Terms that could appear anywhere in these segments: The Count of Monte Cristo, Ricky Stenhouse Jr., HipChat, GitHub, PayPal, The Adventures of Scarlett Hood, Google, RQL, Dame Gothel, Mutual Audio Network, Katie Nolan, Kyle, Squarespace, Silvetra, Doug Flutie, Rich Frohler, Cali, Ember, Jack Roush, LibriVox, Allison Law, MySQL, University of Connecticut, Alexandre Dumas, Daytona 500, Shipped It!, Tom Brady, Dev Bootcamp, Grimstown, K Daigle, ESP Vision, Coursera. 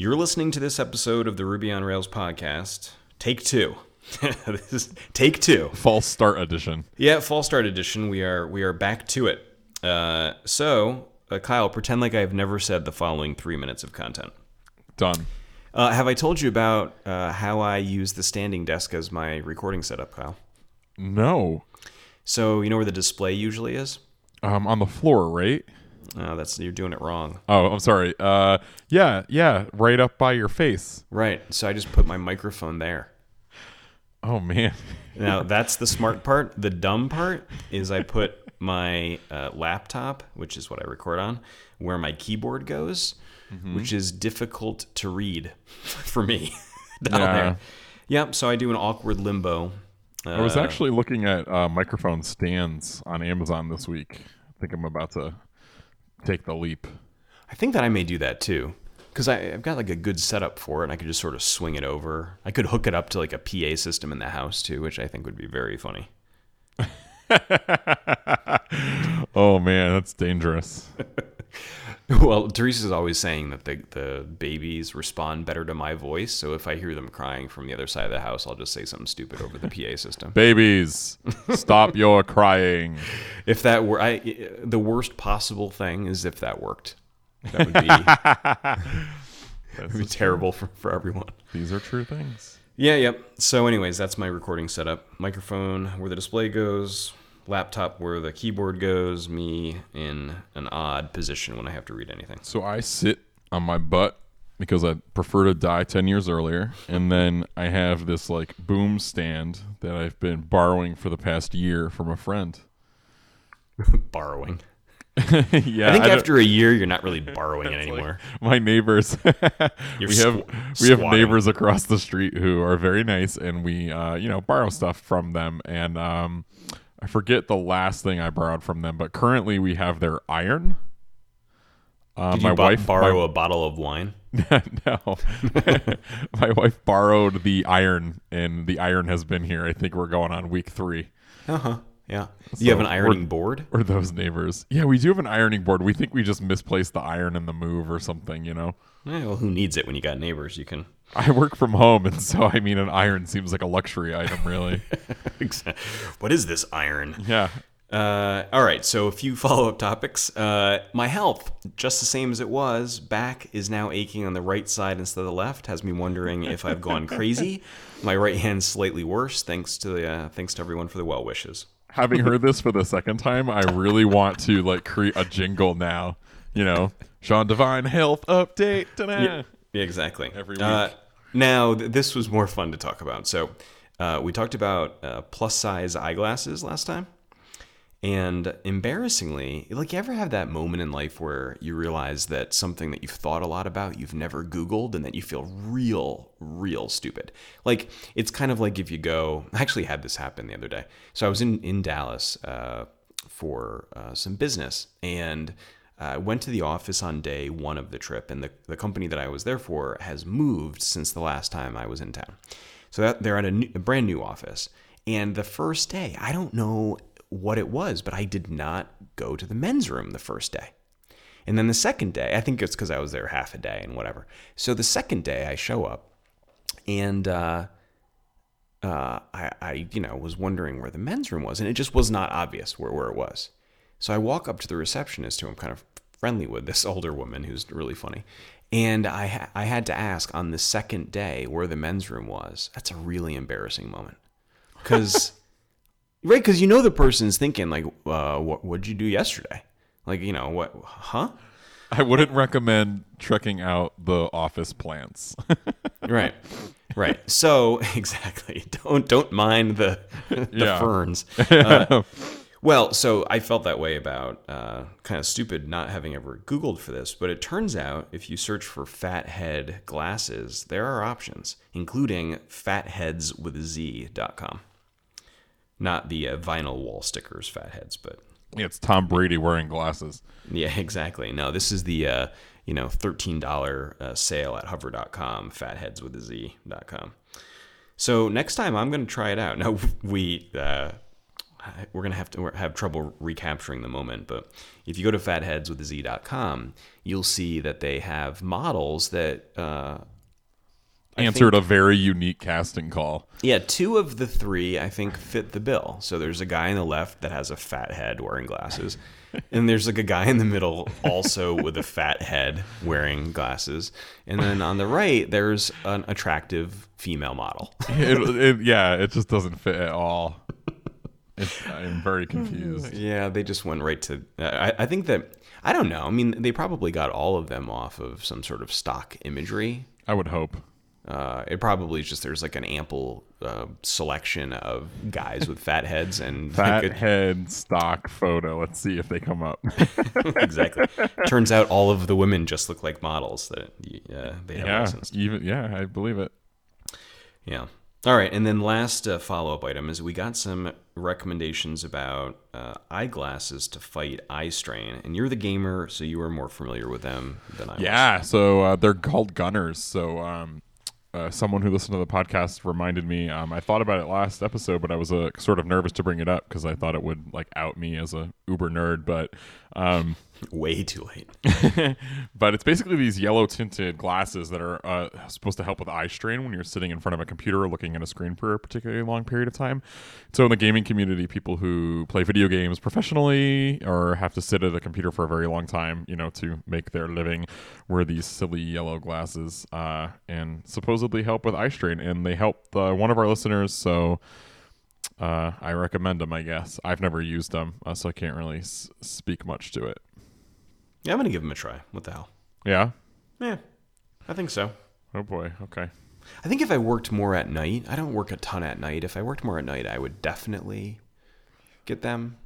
You're listening to this episode of the Ruby on Rails podcast. Take two. This is take two. False start edition. Yeah, false start edition. We are back to it. Kyle, pretend like I've never said the following 3 minutes of content. Done. Have I told you about how I use the standing desk as my recording setup, Kyle? No. So you know where the display usually is? On the floor, right? Oh, you're doing it wrong. Oh, I'm sorry. Yeah, right up by your face. Right. So I just put my microphone there. Oh man. Now that's the smart part. The dumb part is I put my laptop, which is what I record on, where my keyboard goes, which is difficult to read for me down there. Yeah. So I do an awkward limbo. I was actually looking at microphone stands on Amazon this week. I think I'm about to take the leap. I think that I may do that too, because I've got like a good setup for it, and I could just sort of swing it over. I could hook it up to like a PA system in the house too, which I think would be very funny. Oh man, that's dangerous. Well, Teresa's always saying that the babies respond better to my voice, so if I hear them crying from the other side of the house, I'll just say something stupid over the PA system. Babies, stop your crying. If that were, the worst possible thing is if that worked. That would be, would be terrible for everyone. These are true things. Yeah, yep. So anyways, that's my recording setup. Microphone where the display goes, laptop where the keyboard goes, me in an odd position when I have to read anything. So I sit on my butt because I prefer to die 10 years earlier. And then I have this like boom stand that I've been borrowing for the past year from a friend. Borrowing? Yeah. I think after a year, you're not really borrowing it anymore. Like my neighbors. we have neighbors across the street who are very nice, and we borrow stuff from them. And I forget the last thing I borrowed from them, but currently we have their iron. Did my wife borrow a bottle of wine? No. My wife borrowed the iron, and the iron has been here. I think we're going on week 3. Uh-huh. Yeah. Do you have an ironing board? Or those neighbors. Yeah, we do have an ironing board. We think we just misplaced the iron in the move or something, you know? Yeah, well, who needs it when you got neighbors? You can. I work from home, and so, I mean, an iron seems like a luxury item, really. What is this iron? Yeah. All right, so a few follow-up topics. My health, just the same as it was. Back is now aching on the right side instead of the left. Has me wondering if I've gone crazy. My right hand's slightly worse. Thanks to everyone for the well wishes. Having heard this for the second time, I really want to like create a jingle now. You know, Sean Devine health update. Yeah, exactly. Every week. This was more fun to talk about. So we talked about plus size eyeglasses last time, and embarrassingly, like you ever have that moment in life where you realize that something that you've thought a lot about, you've never Googled, and that you feel real stupid. Like it's kind of like if you go, I actually had this happen the other day. So I was in Dallas for some business, and I went to the office on day one of the trip, and the company that I was there for has moved since the last time I was in town. So that they're at a brand new office. And the first day, I don't know what it was, but I did not go to the men's room the first day. And then the second day, I think it's because I was there half a day and whatever. So the second day I show up, and I was wondering where the men's room was, and it just was not obvious where it was. So I walk up to the receptionist, who I'm kind of friendly with, this older woman who's really funny. And I had to ask on the second day where the men's room was. That's a really embarrassing moment. Because... Right, because you know the person's thinking, like, what'd you do yesterday? Like, you know, what, huh? I wouldn't recommend checking out the office plants. Right. So, exactly. Don't mind the ferns. Well, so I felt that way about kind of stupid not having ever Googled for this. But it turns out if you search for fathead glasses, there are options, including fatheadswithaz.com. Not the vinyl wall stickers, fatheads, but... Yeah, it's Tom Brady wearing glasses. Yeah, exactly. No, this is the, $13 sale at hover.com, fatheadswithaz.com. So next time I'm going to try it out. Now, we we're going to have trouble recapturing the moment, but if you go to fatheadswithaz.com, you'll see that they have models that answered a very unique casting call. Yeah, two of the three, I think, fit the bill. So there's a guy on the left that has a fat head wearing glasses, and there's like a guy in the middle also with a fat head wearing glasses. And then on the right, there's an attractive female model. It just doesn't fit at all. I'm very confused. Yeah, they just went right to... I think that... I don't know. I mean, they probably got all of them off of some sort of stock imagery. I would hope. It probably is just there's like an ample selection of guys with fat heads and head stock photo. Let's see if they come up. Exactly. Turns out all of the women just look like models that they have licensed. I believe it. Yeah. All right, and then last follow-up item is we got some recommendations about eyeglasses to fight eye strain. And you're the gamer, so you are more familiar with them than I was. Yeah, so they're called gunners. So someone who listened to the podcast reminded me, I thought about it last episode, but I was sort of nervous to bring it up because I thought it would like out me as a uber nerd, but... way too late. But it's basically these yellow tinted glasses that are supposed to help with eye strain when you're sitting in front of a computer looking at a screen for a particularly long period of time. So in the gaming community, people who play video games professionally or have to sit at a computer for a very long time, you know, to make their living, wear these silly yellow glasses and supposedly help with eye strain. And they helped one of our listeners, so I recommend them, I guess. I've never used them, so I can't really speak much to it. Yeah, I'm going to give them a try. What the hell? Yeah? Yeah, I think so. Oh, boy. Okay. I think if I worked more at night, I don't work a ton at night. If I worked more at night, I would definitely get them.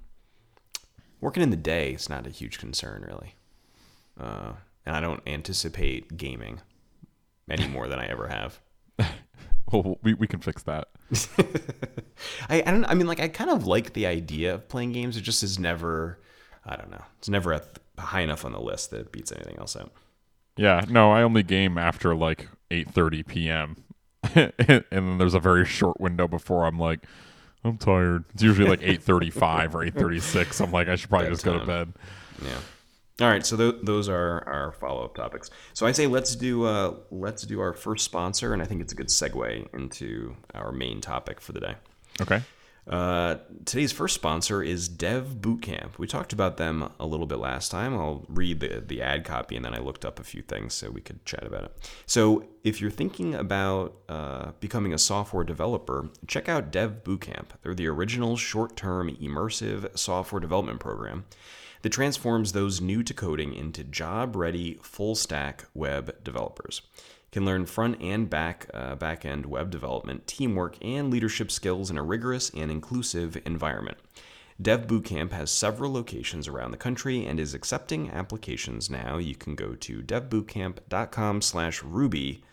Working in the day is not a huge concern, really. And I don't anticipate gaming any more than I ever have. Well, we can fix that. I don't. I mean, like, I kind of like the idea of playing games. It just is never. I don't know. It's never high enough on the list that it beats anything else out. Yeah. No, I only game after like 8:30 p.m. and then there's a very short window before I'm like, I'm tired. It's usually like 8:35 or 8:36. I'm like, I should probably just go to bed. Yeah. All right, so those are our follow-up topics. So I say let's do our first sponsor, and I think it's a good segue into our main topic for the day. Okay. Today's first sponsor is Dev Bootcamp. We talked about them a little bit last time. I'll read the ad copy, and then I looked up a few things so we could chat about it. So if you're thinking about becoming a software developer, check out Dev Bootcamp. They're the original short-term immersive software development program that transforms those new to coding into job-ready, full-stack web developers. You can learn front and back-end web development, teamwork, and leadership skills in a rigorous and inclusive environment. Dev Bootcamp has several locations around the country and is accepting applications now. You can go to devbootcamp.com/Ruby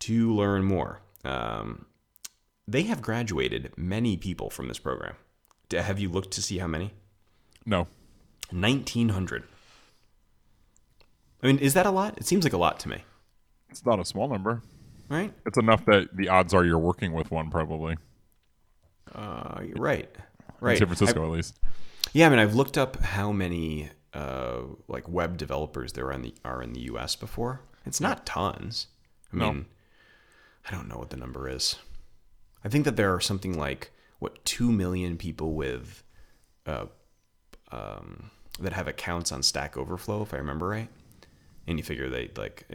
to learn more. They have graduated many people from this program. Have you looked to see how many? No. 1,900. I mean, is that a lot? It seems like a lot to me. It's not a small number. Right? It's enough that the odds are you're working with one, probably. You're right. Right. In San Francisco, at least. Yeah, I mean, I've looked up how many like web developers there are in the U.S. before. It's not tons. I mean, I don't know what the number is. I think that there are something like, 2 million people with that have accounts on Stack Overflow, if I remember right. And you figure they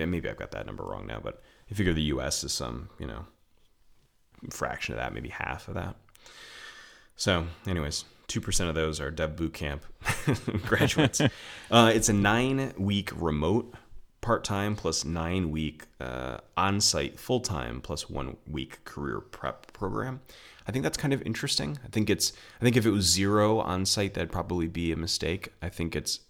maybe I've got that number wrong now, but you figure the US is some, fraction of that, maybe half of that. So anyways, 2% of those are Dev Bootcamp graduates. It's a 9-week remote part-time plus 9-week on-site full-time plus 1 week career prep program. I think that's kind of interesting. I think if it was 0 on site, that'd probably be a mistake. I think it's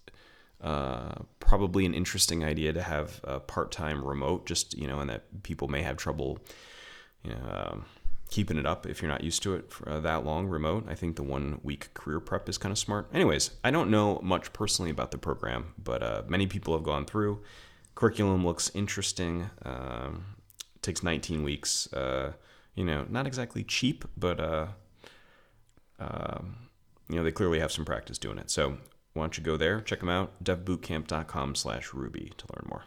probably an interesting idea to have a part-time remote, just, and that people may have trouble, keeping it up if you're not used to it for that long remote. I think the 1 week career prep is kind of smart. Anyways, I don't know much personally about the program, but many people have gone through. Curriculum looks interesting. It takes 19 weeks. Not exactly cheap, but you know, they clearly have some practice doing it. So why don't you go there, check them out, devbootcamp.com/Ruby to learn more.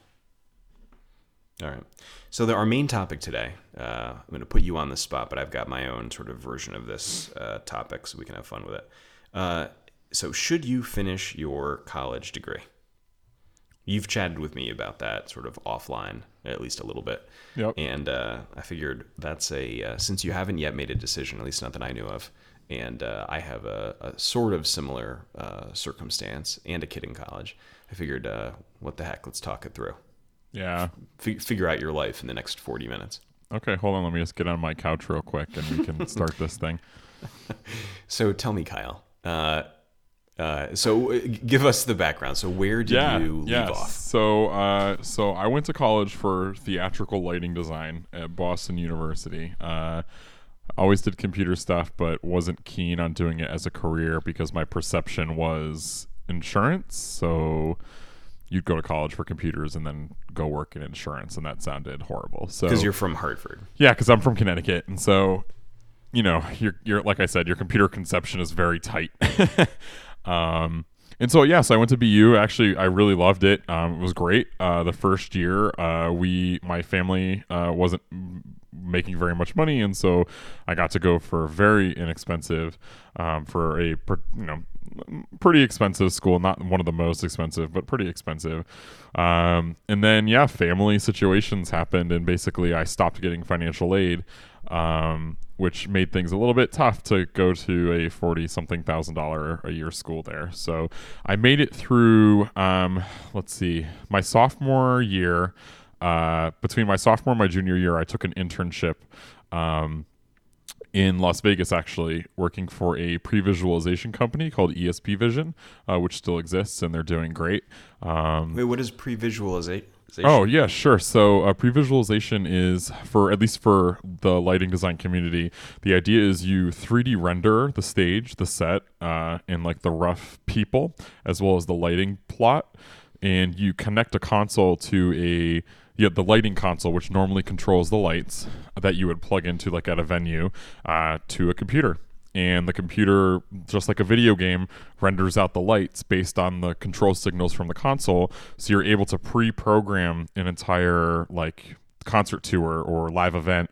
All right. So our main topic today, I'm going to put you on the spot, but I've got my own sort of version of this topic so we can have fun with it. So should you finish your college degree? You've chatted with me about that sort of offline, at least a little bit. Yep. And I figured that's a, since you haven't yet made a decision, at least not that I knew of, and I have a sort of similar circumstance and a kid in college, I figured, what the heck, let's talk it through. Yeah. Figure out your life in the next 40 minutes. Okay, hold on. Let me just get on my couch real quick and we can start this thing. So tell me, Kyle. So give us the background. So where did you leave off? So I went to college for theatrical lighting design at Boston University. Always did computer stuff, but wasn't keen on doing it as a career because my perception was insurance. So you'd go to college for computers and then go work in insurance, and that sounded horrible. So because you're from Hartford. Yeah, because I'm from Connecticut, and so, you know, you're like I said, your computer conception is very tight. And so so I went to BU. Actually, I really loved it. It was great. The first year, my family wasn't making very much money, and so I got to go for very inexpensive, for a pretty expensive school, not one of the most expensive, but pretty expensive. And then, family situations happened, and basically I stopped getting financial aid, which made things a little bit tough to go to a $40,000 a year school there. So I made it through, my sophomore year. Between my sophomore and my junior year, I took an internship, in Las Vegas, actually, working for a pre-visualization company called ESP Vision, which still exists, and they're doing great. Wait, what is pre-visualization? Oh, yeah, sure. So pre-visualization is, at least for the lighting design community, the idea is you 3D render the stage, the set, and like the rough people, as well as the lighting plot, and you connect a console to the lighting console, which normally controls the lights that you would plug into, like at a venue, to a computer. And the computer, just like a video game, renders out the lights based on the control signals from the console. So you're able to pre-program an entire like concert tour or live event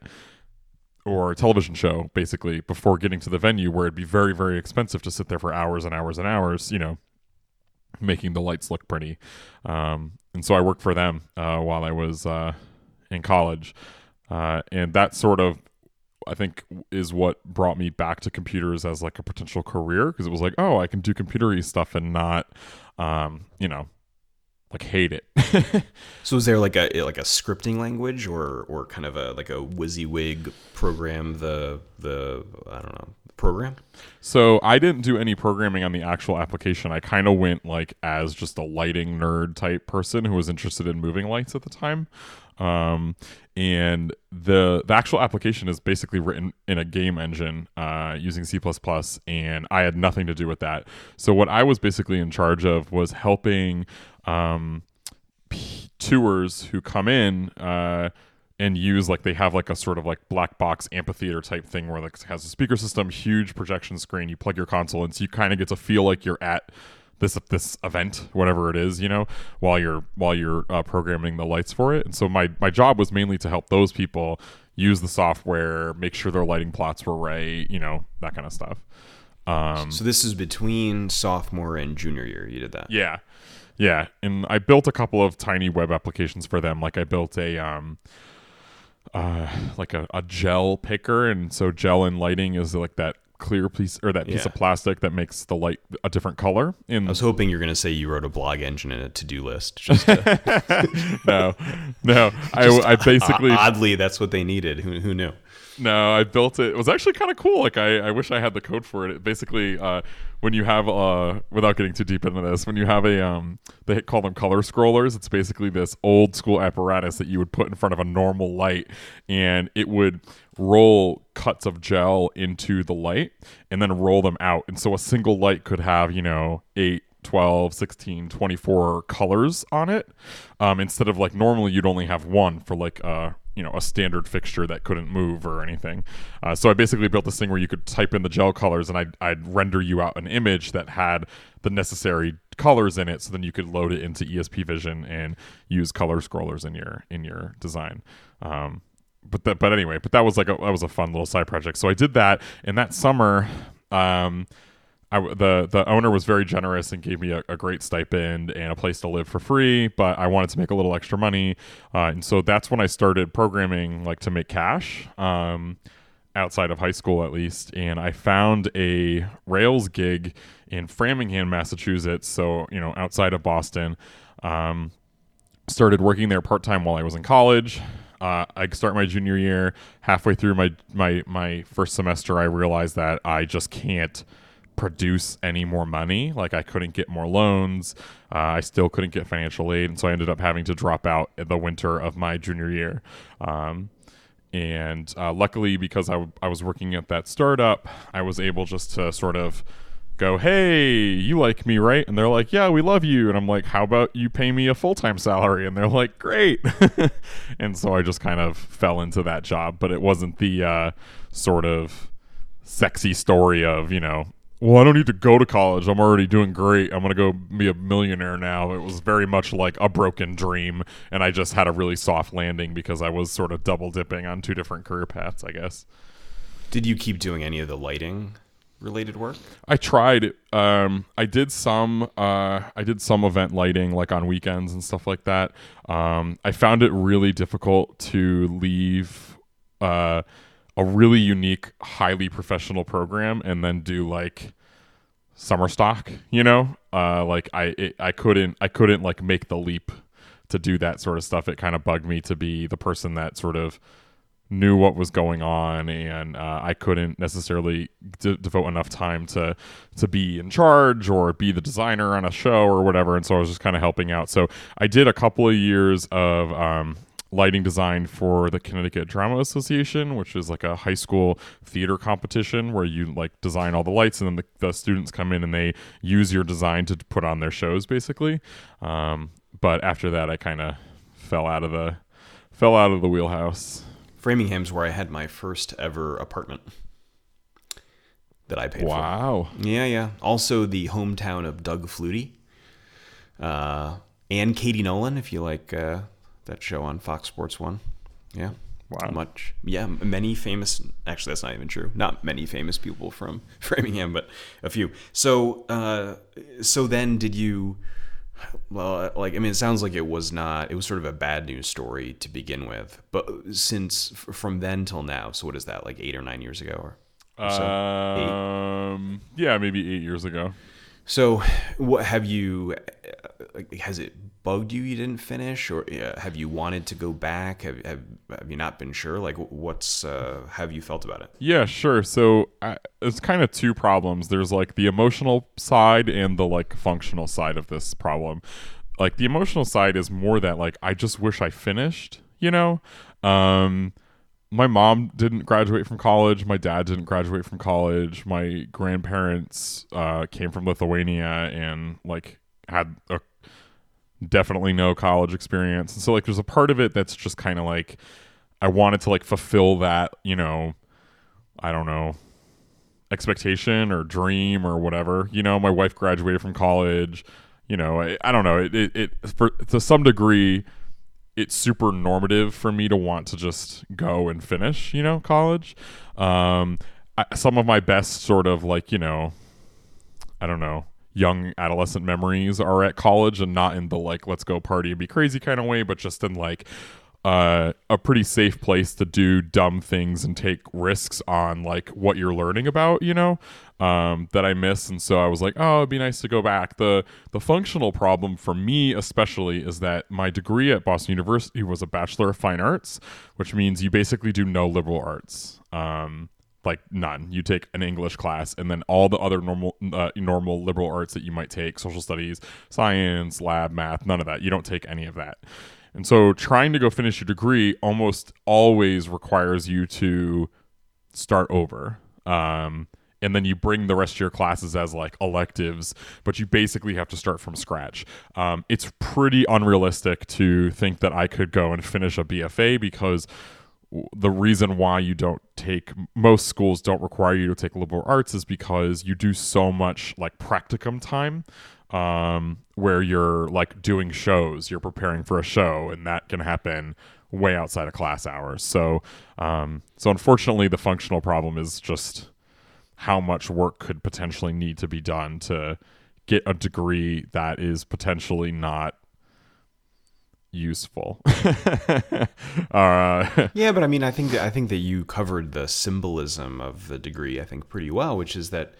or television show, basically, before getting to the venue, where it'd be very, very expensive to sit there for hours and hours and hours, making the lights look pretty. And so I worked for them while I was in college. And that sort of, I think, is what brought me back to computers as like a potential career, because it was like, oh, I can do computer-y stuff and not, like hate it. So is there like a scripting language or kind of a like a WYSIWYG program, program? So I didn't do any programming on the actual application. I kind of went like as just a lighting nerd type person who was interested in moving lights at the time. And the actual application is basically written in a game engine using C++, and I had nothing to do with that. So what I was basically in charge of was helping tours who come in and use, like, they have like a sort of like black box amphitheater type thing where like it has a speaker system, huge projection screen, you plug your console in, so you kind of get to feel like you're at this event, whatever it is, while you're programming the lights for it. And so my job was mainly to help those people use the software, make sure their lighting plots were right, that kind of stuff. So this is between sophomore and junior year you did that? Yeah. And I built a couple of tiny web applications for them. Like I built a like a gel picker, and so gel in lighting is like that clear piece or that piece of plastic that makes the light a different color. And I was hoping you're gonna say you wrote a blog engine and a to-do list. Just to no, I basically oddly that's what they needed. Who knew? No, I built it. It was actually kind of cool. Like I wish I had the code for it. It basically, when you have without getting too deep into this, when you have a they call them color scrollers. It's basically this old school apparatus that you would put in front of a normal light, and it would roll cuts of gel into the light and then roll them out. And so a single light could have 8, 12, 16, 24 colors on it, instead of like normally you'd only have one for like you know, a standard fixture that couldn't move or anything. So I basically built this thing where you could type in the gel colors, and I'd render you out an image that had the necessary colors in it, so then you could load it into ESP Vision and use color scrollers in your design. But that was like that was a fun little side project. So I did that, and that summer, the owner was very generous and gave me a great stipend and a place to live for free, but I wanted to make a little extra money. And so that's when I started programming, like, to make cash, outside of high school at least. And I found a Rails gig in Framingham, Massachusetts, so, you know, outside of Boston. Started working there part-time while I was in college. I start my junior year. Halfway through my first semester, I realized that I just can't produce any more money. Like, I couldn't get more loans. I still couldn't get financial aid. And so I ended up having to drop out in the winter of my junior year. Luckily, because I was working at that startup, I was able just to sort of go, hey, you like me, right? And they're like, yeah, we love you. And I'm like, how about you pay me a full-time salary? And they're like, great. And so I just kind of fell into that job, but it wasn't the sort of sexy story of, you know, well, I don't need to go to college. I'm already doing great. I'm going to go be a millionaire now. It was very much like a broken dream, and I just had a really soft landing because I was sort of double dipping on two different career paths, I guess. Did you keep doing any of the lighting related work? I tried. I did some event lighting, like on weekends and stuff like that. I found it really difficult to leave a really unique, highly professional program and then do like summer stock, you know, I couldn't like make the leap to do that sort of stuff. It kind of bugged me to be the person that sort of knew what was going on, and I couldn't necessarily devote enough time to be in charge or be the designer on a show or whatever. And so I was just kind of helping out. So I did a couple of years of lighting design for the Connecticut Drama Association, which is like a high school theater competition where you like design all the lights, and then the students come in and they use your design to put on their shows, basically. But after that, I kind of fell out of the wheelhouse. Framingham's where I had my first ever apartment that I paid for. Wow. Yeah, yeah. Also the hometown of Doug Flutie and Katie Nolan, if you like that show on Fox Sports 1. Yeah. Wow. Much. Yeah. Many famous. Actually, that's not even true. Not many famous people from Framingham, but a few. So then did you, well, like, I mean, it sounds like it was sort of a bad news story to begin with, but since from then till now, so what is that, like 8 or 9 years ago or so? Yeah, maybe 8 years ago. So what have you, has it bugged you didn't finish, or have you wanted to go back? Have you not been sure? Like, what's, have you felt about it? Yeah, sure. So it's kind of two problems. There's like the emotional side and the like functional side of this problem. Like the emotional side is more that like, I just wish I finished, you know? My mom didn't graduate from college. My dad didn't graduate from college. My grandparents came from Lithuania and like had definitely no college experience. And so like there's a part of it that's just kind of like I wanted to like fulfill that, you know, I don't know, expectation or dream or whatever. You know, my wife graduated from college. You know, I don't know. It for, to some degree, it's super normative for me to want to just go and finish, you know, college. Some of my best sort of like, you know, I don't know, young adolescent memories are at college, and not in the like, let's go party and be crazy kind of way, but just in like a pretty safe place to do dumb things and take risks on like what you're learning about, you know, that I miss. And so I was like, oh, it'd be nice to go back. The functional problem for me especially is that my degree at Boston University was a Bachelor of Fine Arts, which means you basically do no liberal arts. Like none. You take an English class, and then all the other normal liberal arts that you might take, social studies, science, lab, math, none of that. You don't take any of that. And so trying to go finish your degree almost always requires you to start over. and then you bring the rest of your classes as like electives, but you basically have to start from scratch. It's pretty unrealistic to think that I could go and finish a BFA, because the reason why you don't take, most schools don't require you to take liberal arts, is because you do so much like practicum time, where you're like doing shows, you're preparing for a show, and that can happen way outside of class hours. So unfortunately the functional problem is just how much work could potentially need to be done to get a degree that is potentially not useful. Yeah, but I mean, I think that you covered the symbolism of the degree, I think, pretty well, which is that,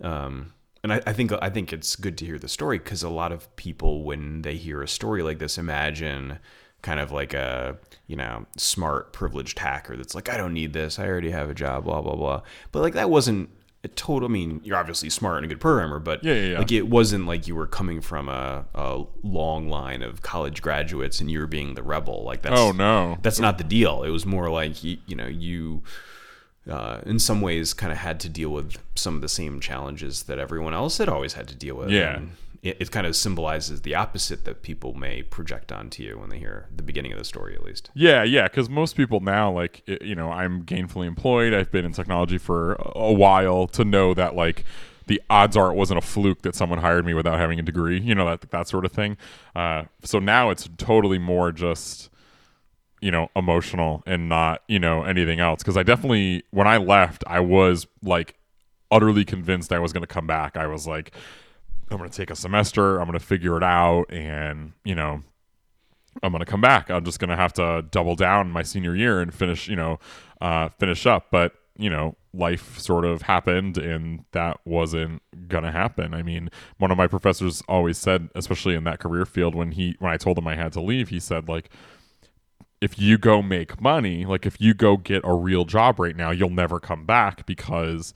and I think it's good to hear the story, because a lot of people, when they hear a story like this, imagine kind of like a, you know, smart, privileged hacker that's like, I don't need this, I already have a job, blah blah blah. But like, that wasn't a total, I mean, you're obviously smart and a good programmer, but yeah. Like, it wasn't like you were coming from a long line of college graduates and you were being the rebel. Like, that's, oh no, that's not the deal. It was more like, you in some ways kind of had to deal with some of the same challenges that everyone else had always had to deal with. Yeah. And it kind of symbolizes the opposite that people may project onto you when they hear the beginning of the story, at least. Yeah. Because most people now, like, you know, I'm gainfully employed. I've been in technology for a while to know that, like, the odds are it wasn't a fluke that someone hired me without having a degree, you know, that sort of thing. So now it's totally more just, you know, emotional and not, you know, anything else. Because I definitely, when I left, I was, like, utterly convinced I was going to come back. I was like, I'm going to take a semester, I'm going to figure it out, and, you know, I'm going to come back. I'm just going to have to double down my senior year and finish up. But, you know, life sort of happened, and that wasn't going to happen. I mean, one of my professors always said, especially in that career field, when I told him I had to leave, he said, like, if you go make money, like, if you go get a real job right now, you'll never come back, because,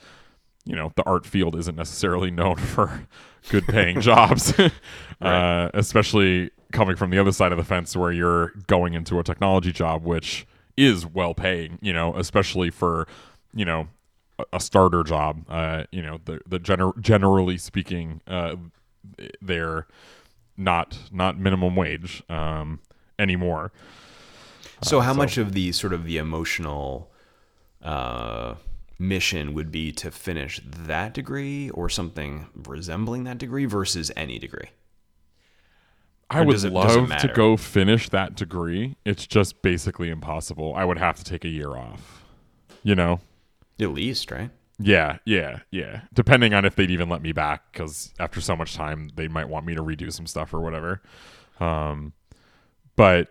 you know, the art field isn't necessarily known for good paying jobs, right. Especially coming from the other side of the fence, where you're going into a technology job, which is well paying, you know, especially for, you know, a starter job. You know, generally speaking, they're not minimum wage anymore. So how much of the sort of the emotional mission would be to finish that degree or something resembling that degree versus any degree? I would love to go finish that degree. It's just basically impossible. I would have to take a year off, you know? At least, right? Yeah. Depending on if they'd even let me back, because after so much time, they might want me to redo some stuff or whatever. But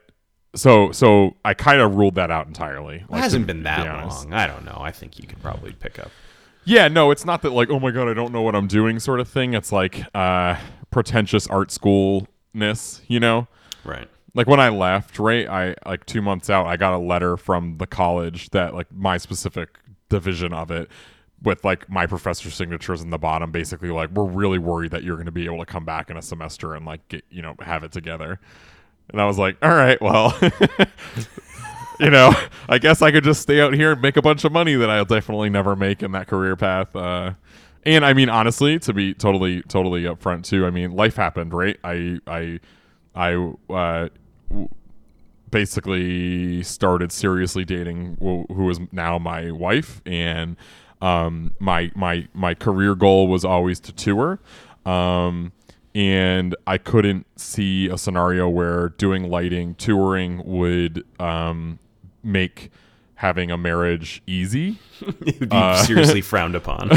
So I kind of ruled that out entirely. Like, it hasn't been that long. I don't know. I think you can probably pick up. Yeah, no, it's not that, like, oh my God, I don't know what I'm doing sort of thing. It's like pretentious art schoolness, you know? Right. Like, when I left, right, I, like, 2 months out, I got a letter from the college that, like, my specific division of it, with, like, my professor's signatures in the bottom, basically, like, we're really worried that you're going to be able to come back in a semester and, like, get, you know, have it together. And I was like, all right, well, you know, I guess I could just stay out here and make a bunch of money that I'll definitely never make in that career path. And I mean, honestly, to be totally upfront too, I mean, life happened, right? I basically started seriously dating who is now my wife, and my career goal was always to tour. And I couldn't see a scenario where doing lighting, touring would make having a marriage easy. It would be seriously frowned upon.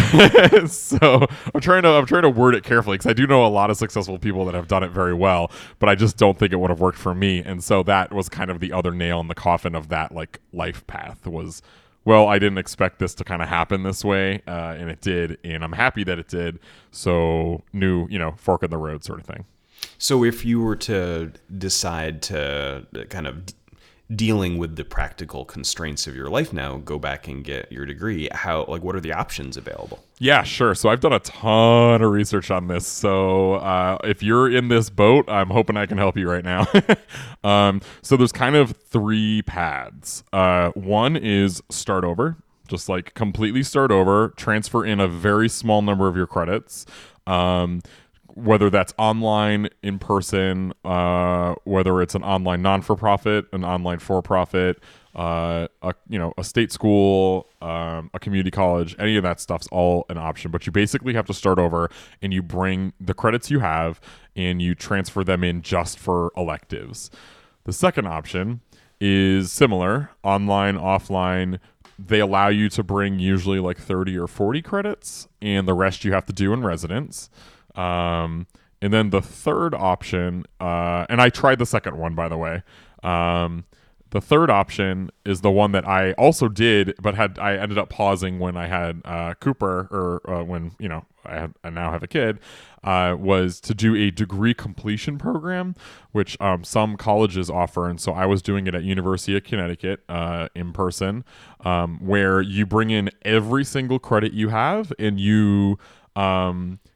So I'm trying to word it carefully, because I do know a lot of successful people that have done it very well, but I just don't think it would have worked for me. And so that was kind of the other nail in the coffin of that, like, life path was, well, I didn't expect this to kind of happen this way, and it did, and I'm happy that it did. So, new, you know, fork in the road sort of thing. So if you were to decide to kind of dealing with the practical constraints of your life now, go back and get your degree, how, like, what are the options available? Yeah, sure. So I've done a ton of research on this. So if you're in this boat, I'm hoping I can help you right now. So there's kind of three paths. One is start over. Just like completely start over, transfer in a very small number of your credits, whether that's online, in person, whether it's an online non-for-profit, an online for-profit, a state school, a community college, any of that stuff's all an option. But you basically have to start over, and you bring the credits you have and you transfer them in just for electives. The second option is similar, online, offline. They allow you to bring usually like 30 or 40 credits, and the rest you have to do in residence. And then the third option, and I tried the second one, by the way. The third option is the one that I also did, but I ended up pausing when I had Cooper, or when I now have a kid, was to do a degree completion program, which some colleges offer. And so I was doing it at University of Connecticut in person, where you bring in every single credit you have, and you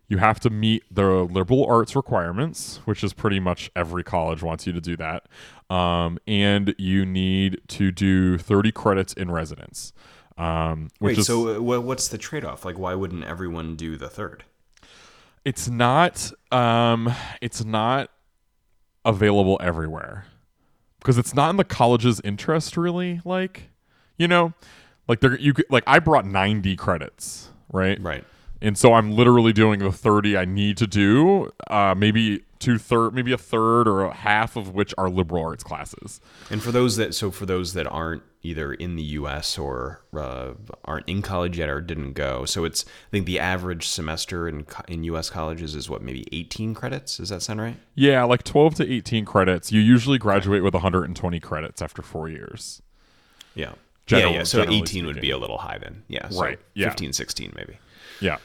have to meet the liberal arts requirements, which is pretty much every college wants you to do that. And you need to do 30 credits in residence. What's the trade-off? Like, why wouldn't everyone do the third? It's not available everywhere, because it's not in the college's interest, really. I brought 90 credits, right? Right. And so I'm literally doing the 30 I need to do, maybe a third or a half of which are liberal arts classes. And for those that aren't either in the U.S. or aren't in college yet or didn't go, so it's, I think the average semester in U.S. colleges is what, maybe 18 credits? Does that sound right? Yeah, like 12 to 18 credits. You usually graduate with 120 credits after 4 years. Yeah. Yeah. So 18 speaking would be a little high then. Yeah. So right. Yeah. 15, 16 maybe. Yeah.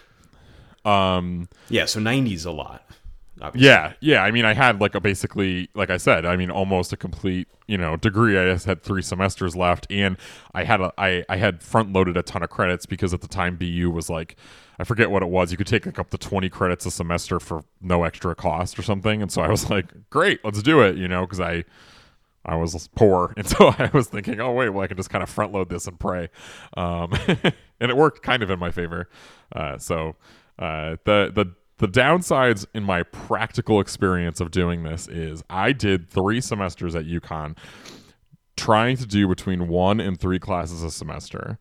So 90's a lot. Obviously. Yeah. Yeah. I mean, I had almost a complete, degree. I just had 3 semesters left, and I had front loaded a ton of credits, because at the time BU was like, I forget what it was. You could take up to 20 credits a semester for no extra cost or something. And so I was like, great, let's do it. Cause I was poor. And so I was thinking, oh wait, well I can just kind of front load this and pray. And it worked kind of in my favor. The downsides in my practical experience of doing this is I did 3 semesters at UConn, trying to do between 1 and 3 classes a semester.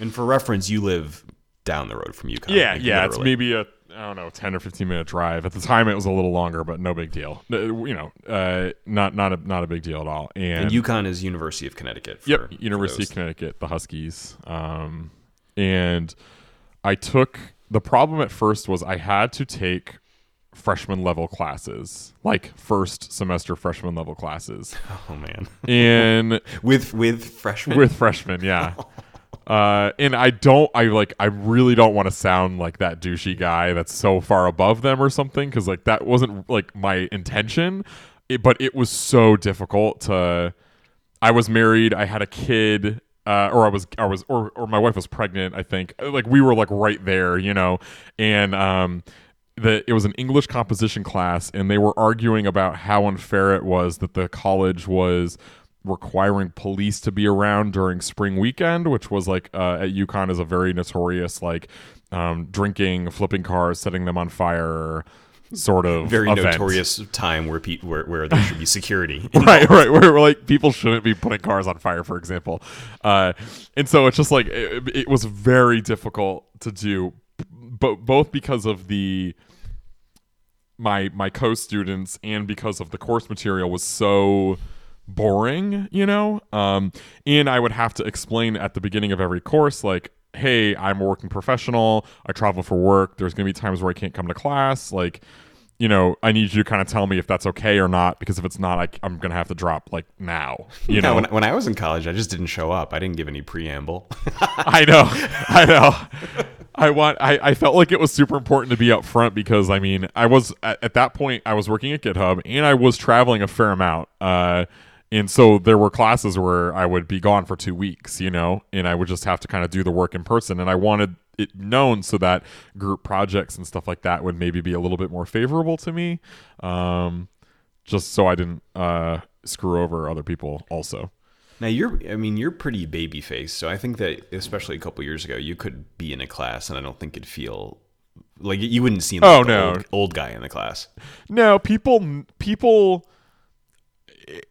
And for reference, you live down the road from UConn. Yeah, like yeah, literally. It's maybe a 10 or 15 minute drive. At the time, it was a little longer, but no big deal. Not a big deal at all. And UConn is University of Connecticut. University of Connecticut, the Huskies. And I took. The problem at first was I had to take freshman level classes, like first semester freshman level classes. Oh man! And with freshmen. With freshmen, yeah. I really don't want to sound like that douchey guy that's so far above them or something, because like that wasn't like my intention. But it was so difficult to. I was married. I had a kid. Or my wife was pregnant, I think. Like we were like right there, and it was an English composition class, and they were arguing about how unfair it was that the college was requiring police to be around during spring weekend, which was like at UConn is a very notorious like drinking, flipping cars, setting them on fire. Sort of very event. Notorious time where there should be security, right? Where like people shouldn't be putting cars on fire, for example. And so it's just like it was very difficult to do, but both because of my co-students and because of the course material was so boring, And I would have to explain at the beginning of every course, like, hey, I'm a working professional. I travel for work. There's going to be times where I can't come to class. Like, I need you to kind of tell me if that's okay or not, because if it's not, I'm going to have to drop like now. You know, when I was in college, I just didn't show up. I didn't give any preamble. I know. I felt like it was super important to be up front, because I mean, I was at that point, I was working at GitHub and I was traveling a fair amount. And so there were classes where I would be gone for 2 weeks, and I would just have to kind of do the work in person. And I wanted it known so that group projects and stuff like that would maybe be a little bit more favorable to me, just so I didn't screw over other people also. Now you're pretty baby-faced, so I think that especially a couple years ago, you could be in a class, and I don't think it'd feel like you wouldn't seem like old guy in the class. No, people.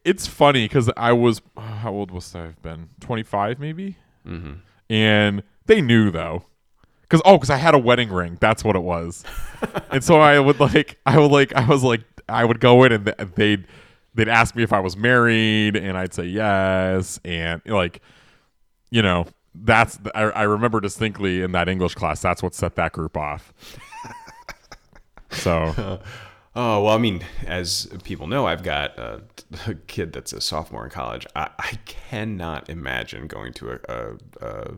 It's funny because I was, how old was I? I've been 25 maybe, mm-hmm. And they knew though, because I had a wedding ring. That's what it was, and so I would go in and they'd ask me if I was married, and I'd say yes, and I remember distinctly in that English class, that's what set that group off. So. Oh, well, I mean, as people know, I've got a kid that's a sophomore in college. I cannot imagine going to a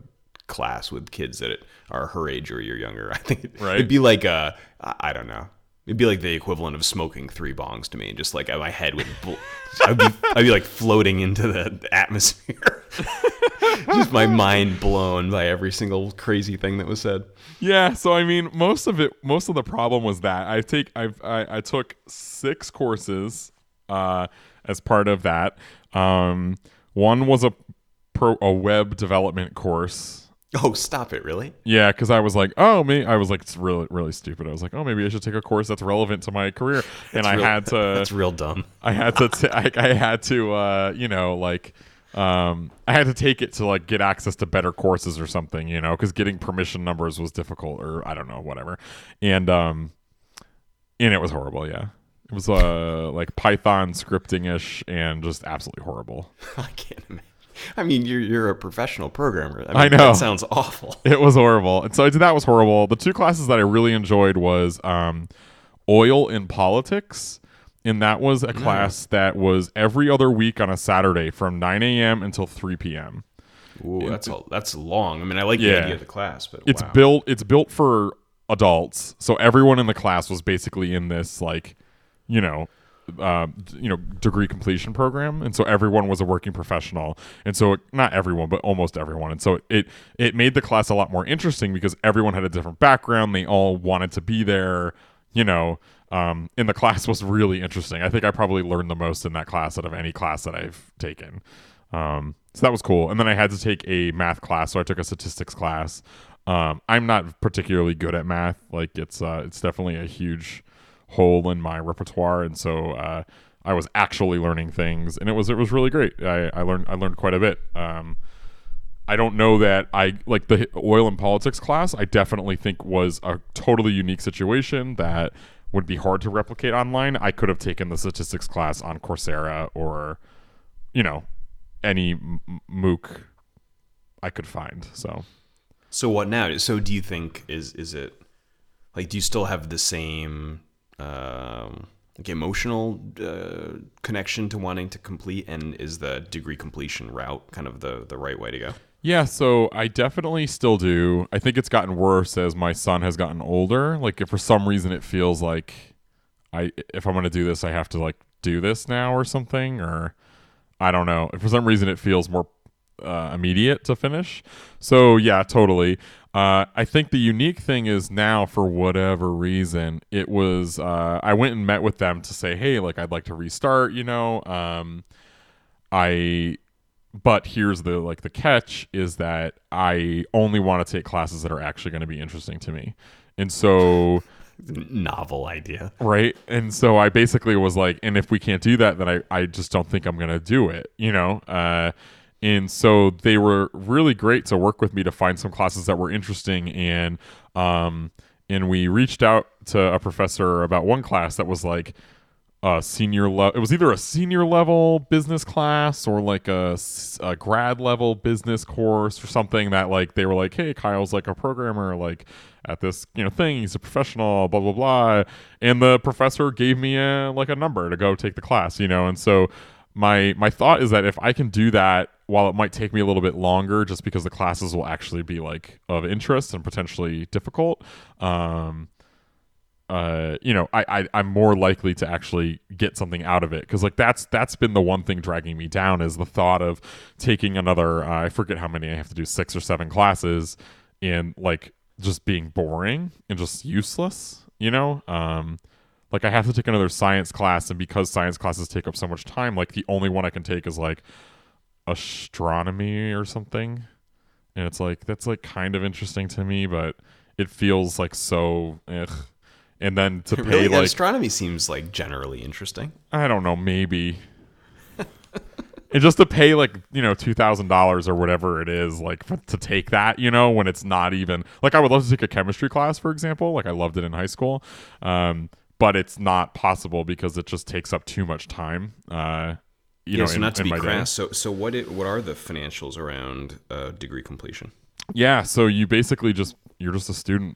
class with kids that are her age or you're younger. I think it'd be like, I don't know. It'd be like the equivalent of smoking 3 bongs to me. And just like my head would, I'd be like floating into the atmosphere. Just my mind blown by every single crazy thing that was said. Yeah, so I mean, most of the problem was that I took 6 courses as part of that. One was a web development course. Oh, stop it! Really? Yeah, because I was like, it's really, really stupid. I was like, oh, maybe I should take a course that's relevant to my career, and That's real dumb. I had to take it to like get access to better courses or something, because getting permission numbers was difficult, or I don't know, whatever. And it was horrible. Yeah, it was like Python scripting ish and just absolutely horrible. I can't imagine. I mean, you're a professional programmer. I know. That sounds awful. It was horrible, and so that was horrible. The 2 classes that I really enjoyed was oil and politics. And that was a class that was every other week on a Saturday from 9 a.m. until 3 p.m. Ooh, that's long. I mean, I like the idea of the class, but it's built for adults. So everyone in the class was basically in this degree completion program, and so everyone was a working professional, and so not everyone, but almost everyone, and so it made the class a lot more interesting because everyone had a different background. They all wanted to be there. And the class was really interesting. I think I probably learned the most in that class out of any class that I've taken. So that was cool. And then I had to take a math class, so I took a statistics class. I'm not particularly good at math. Like it's definitely a huge hole in my repertoire, and so I was actually learning things, and it was really great. I learned quite a bit. I don't know that the oil and politics class, I definitely think was a totally unique situation that would be hard to replicate online. I could have taken the statistics class on Coursera or, any MOOC I could find. So what now? So do you think is it like, do you still have the same emotional connection to wanting to complete? And is the degree completion route kind of the right way to go? Yeah, so I definitely still do. I think it's gotten worse as my son has gotten older. Like, if for some reason it feels like if I'm going to do this, I have to, like, do this now or something, or I don't know. If for some reason it feels more immediate to finish. So, yeah, totally. I think the unique thing is now, for whatever reason, it was I went and met with them to say, hey, like, I'd like to restart, But here's the catch is that I only want to take classes that are actually going to be interesting to me. And so novel idea. Right. And so I basically was like, and if we can't do that, then I just don't think I'm going to do it, And so they were really great to work with me to find some classes that were interesting. And we reached out to a professor about one class that was like, it was either a senior level business class or like a grad level business course or something that like they were like, hey, Kyle's like a programmer like at this thing, he's a professional, blah blah blah, and the professor gave me a number to go take the class, and so my thought is that if I can do that, while it might take me a little bit longer just because the classes will actually be like of interest and potentially difficult, I'm more likely to actually get something out of it. Cause like that's been the one thing dragging me down is the thought of taking another, I forget how many I have to do, 6 or 7 classes, and like just being boring and just useless, like I have to take another science class, and because science classes take up so much time, like the only one I can take is like astronomy or something. And it's like, that's like kind of interesting to me, but it feels like so, ugh. And then to pay really, like... Astronomy seems like generally interesting. I don't know, maybe. And just to pay like, you know, $2,000 or whatever it is, like to take that, you know, when it's not even... Like I would love to take a chemistry class, for example. Like I loved it in high school. But it's not possible because it just takes up too much time. Not to be crass. So what are the financials around degree completion? Yeah, so you basically just... You're just a student.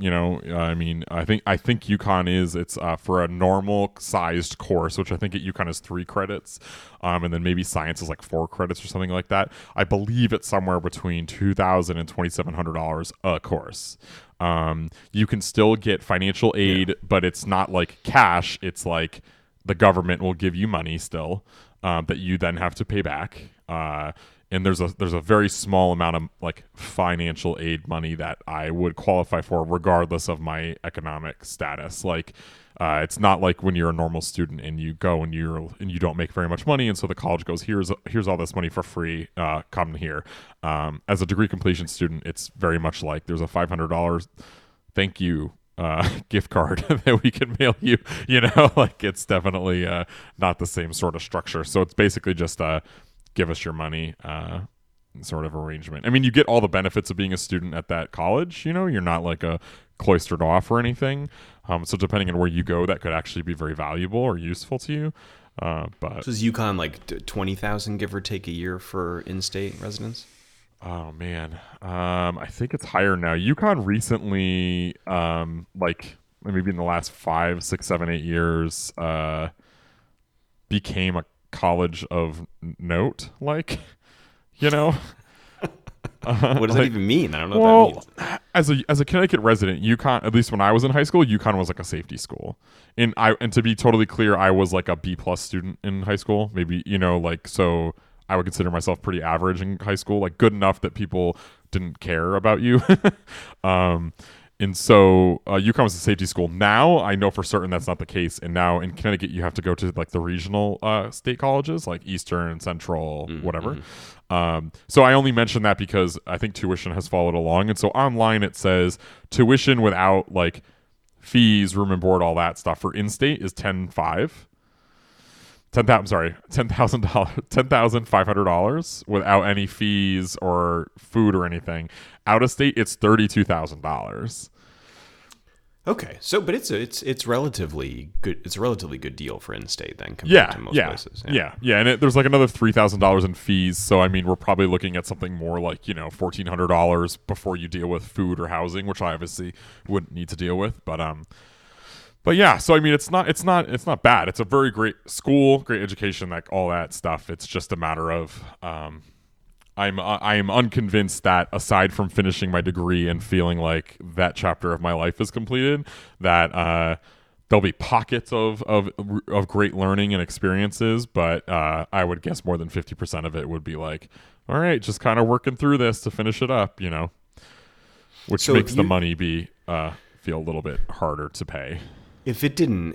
You know, I mean, I think UConn it's for a normal sized course, which I think at UConn is 3 credits. And then maybe science is like 4 credits or something like that. I believe it's somewhere between $2,000 and $2,700 a course. You can still get financial aid, but it's not like cash. It's like the government will give you money still that you then have to pay back. And there's a very small amount of like financial aid money that I would qualify for regardless of my economic status. Like it's not like when you're a normal student and you go and you don't make very much money, and so the college goes, here's all this money for free, come here. As a degree completion student, it's very much like there's a $500 thank you gift card that we can mail you. You know, like it's definitely not the same sort of structure. So it's basically just a give us your money sort of arrangement. I mean, you get all the benefits of being a student at that college. You know, you're not like a cloistered off or anything. So depending on where you go, that could actually be very valuable or useful to you. But so is UConn like 20,000 give or take a year for in-state residents? Oh man, I think it's higher now. UConn recently, like maybe in the last 5, 6, 7, 8 years, became a college of note, like, you know. What does that even mean? I don't know what that means. As a Connecticut resident, UConn, at least when I was in high school, UConn was like a safety school. And to be totally clear, I was like a B+ student in high school. Maybe, you know, like, so I would consider myself pretty average in high school, like good enough that people didn't care about you. And so UConn was a safety school. Now I know for certain that's not the case. And now in Connecticut, you have to go to like the regional state colleges, like Eastern, Central, whatever. So I only mentioned that because I think tuition has followed along. And so online it says tuition without like fees, room and board, all that stuff for in-state is $10,500 without any fees or food or anything. Out of state, it's $32,000. Okay, so but it's relatively good. It's a relatively good deal for in-state then compared to most places. Yeah. And there's like another $3,000 in fees. So I mean, we're probably looking at something more like, you know, $1,400 before you deal with food or housing, which I obviously wouldn't need to deal with, But yeah, so I mean, it's not bad. It's a very great school, great education, like all that stuff. It's just a matter of I am unconvinced that aside from finishing my degree and feeling like that chapter of my life is completed, that there'll be pockets of great learning and experiences. But I would guess more than 50% of it would be like, all right, just kind of working through this to finish it up, you know, which makes the money be feel a little bit harder to pay. If it didn't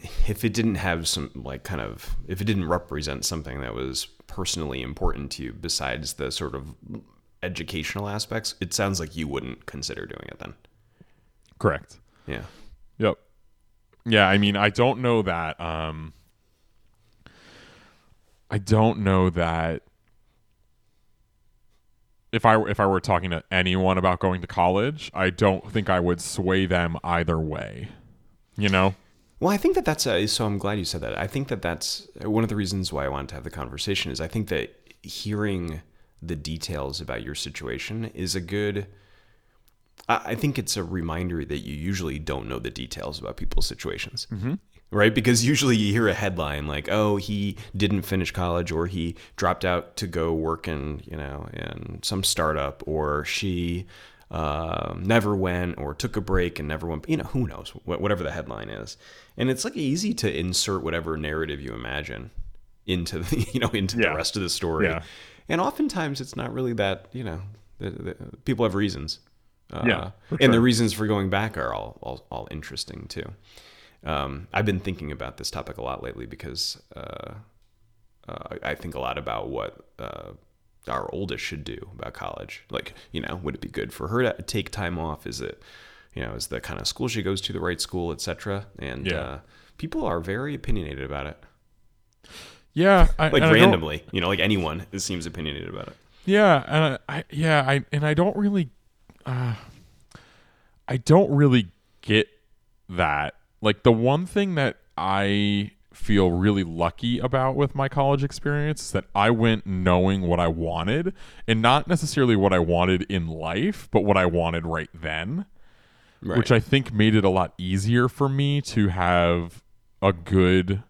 represent something that was personally important to you besides the sort of educational aspects, it sounds like you wouldn't consider doing it then. Correct. Yeah. Yep. Yeah. I mean, I don't know that if I were talking to anyone about going to college, I don't think I would sway them either way, you know? Well, I think so I'm glad you said that. I think that's one of the reasons why I wanted to have the conversation is I think that hearing the details about your situation is I think it's a reminder that you usually don't know the details about people's situations, right? Because usually you hear a headline like, oh, he didn't finish college, or he dropped out to go work in some startup, or she... never went, or took a break and never went, you know, who knows, whatever the headline is. And it's like easy to insert whatever narrative you imagine into the rest of the story. Yeah. And oftentimes it's not really that, you know, people have reasons. And the reasons for going back are all interesting too. I've been thinking about this topic a lot lately because I think a lot about what our oldest should do about college. Like, you know, would it be good for her to take time off? Is it, you know, is the kind of school she goes to the right school, et cetera? And people are very opinionated about it. Yeah. Like randomly, you know, like anyone seems opinionated about it. Yeah. And I don't really, get that. Like the one thing that I feel really lucky about with my college experience is that I went knowing what I wanted, and not necessarily what I wanted in life, but what I wanted right then, which I think made it a lot easier for me to have a good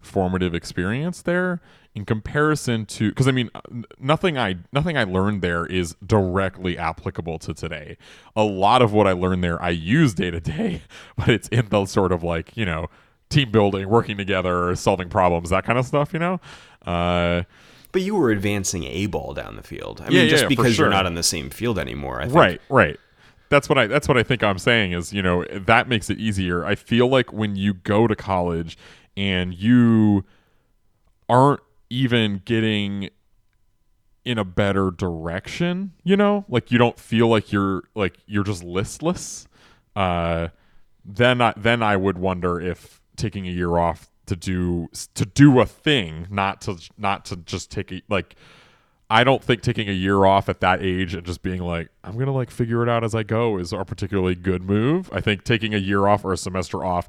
formative experience there in comparison to, because I mean, nothing I learned there is directly applicable to today. A lot of what I learned there I use day to day, but it's in the sort of like, you know, team building, working together, solving problems, that kind of stuff, you know? But you were advancing a ball down the field. I mean, just because you're not on the same field anymore, I think. Right. That's what I think I'm saying is, you know, that makes it easier. I feel like when you go to college and you aren't even getting in a better direction, you know, like you don't feel like you're just listless, then I would wonder if taking a year off to do a thing, not to just take a, like, I don't think taking a year off at that age and just being like, I'm going to like figure it out as I go is a particularly good move. I think taking a year off or a semester off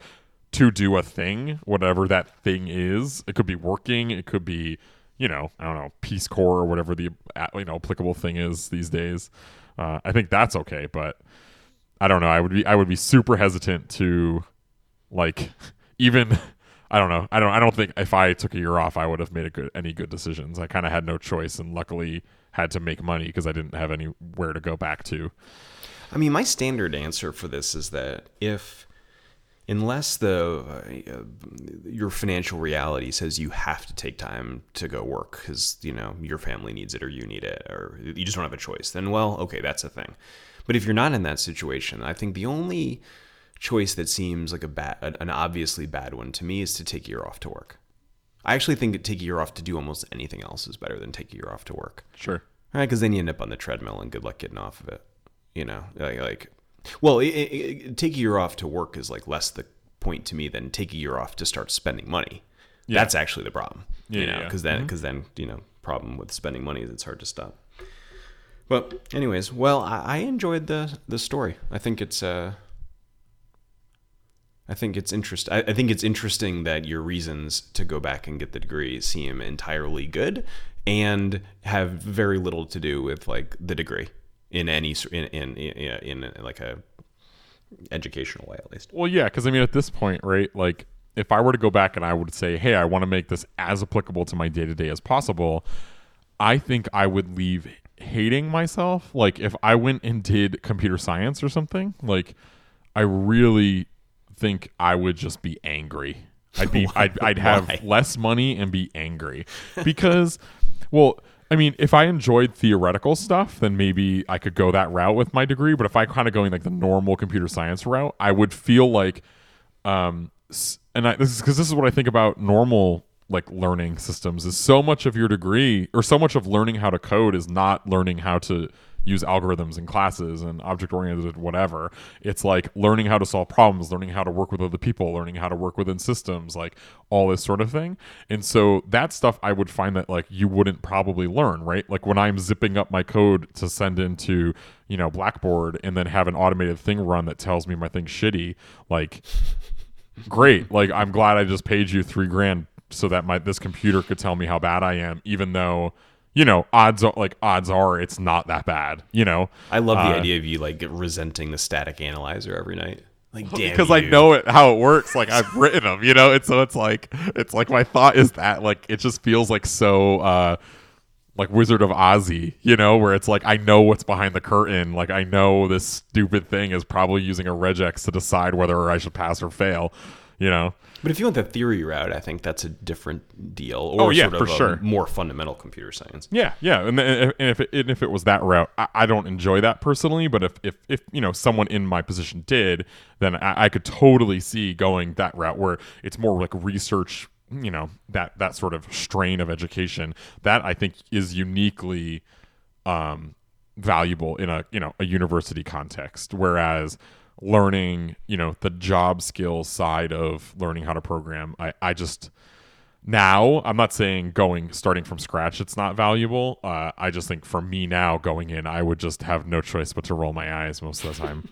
to do a thing, whatever that thing is, it could be working, it could be, you know, I don't know, Peace Corps or whatever the, you know, applicable thing is these days. I think that's okay, but I don't know. I would be super hesitant to like, even, I don't know. I don't think if I took a year off, I would have made any good decisions. I kind of had no choice and luckily had to make money because I didn't have anywhere to go back to. I mean, my standard answer for this is that unless the your financial reality says you have to take time to go work because, you know, your family needs it or you need it or you just don't have a choice, then, well, okay, that's a thing. But if you're not in that situation, I think the only choice that seems like an obviously bad one to me is to take a year off to work. I actually think that take a year off to do almost anything else is better than take a year off to work. Sure. All right, because then you end up on the treadmill and good luck getting off of it. You know, take a year off to work is like less the point to me than take a year off to start spending money. Yeah. That's actually the problem. Yeah, you know, because then you know, problem with spending money is it's hard to stop. Well, anyways, I enjoyed the story. I think it's interesting that your reasons to go back and get the degree seem entirely good and have very little to do with like the degree in any in like a educational way at least. Well, yeah, because I mean at this point, right? Like if I were to go back and I would say, hey, I want to make this as applicable to my day to day as possible, I think I would leave hating myself. Like if I went and did computer science or something, like I really think I would just be angry. I'd have less money and be angry because, well, I mean, if I enjoyed theoretical stuff, then maybe I could go that route with my degree. But if I kind of going like the normal computer science route, I would feel like, this is what I think about normal like learning systems is so much of your degree or so much of learning how to code is not learning how to use algorithms in classes and object oriented, whatever. It's like learning how to solve problems, learning how to work with other people, learning how to work within systems, like all this sort of thing. And so that stuff I would find that like you wouldn't probably learn, right? Like when I'm zipping up my code to send into, you know, Blackboard and then have an automated thing run that tells me my thing's shitty, like great. Like I'm glad I just paid you $3,000 so that this computer could tell me how bad I am, even though, you know, odds are it's not that bad, you know? I love the idea of you like resenting the static analyzer every night. Like, damn, because I know how it works. Like I've written them, you know? And so it's like my thought is that like, it just feels like so, like Wizard of Ozzy, you know, where it's like, I know what's behind the curtain. Like I know this stupid thing is probably using a regex to decide whether I should pass or fail, you know? But if you want the theory route, I think that's a different deal, or more fundamental computer science. Yeah, and if it was that route, I don't enjoy that personally. But if you know someone in my position did, then I could totally see going that route where it's more like research you know, that sort of strain of education that I think is uniquely valuable in a university context, whereas learning, you know, the job skill side of learning how to program, I just now, I'm not saying starting from scratch it's not valuable. I just think for me now going in, I would just have no choice but to roll my eyes most of the time.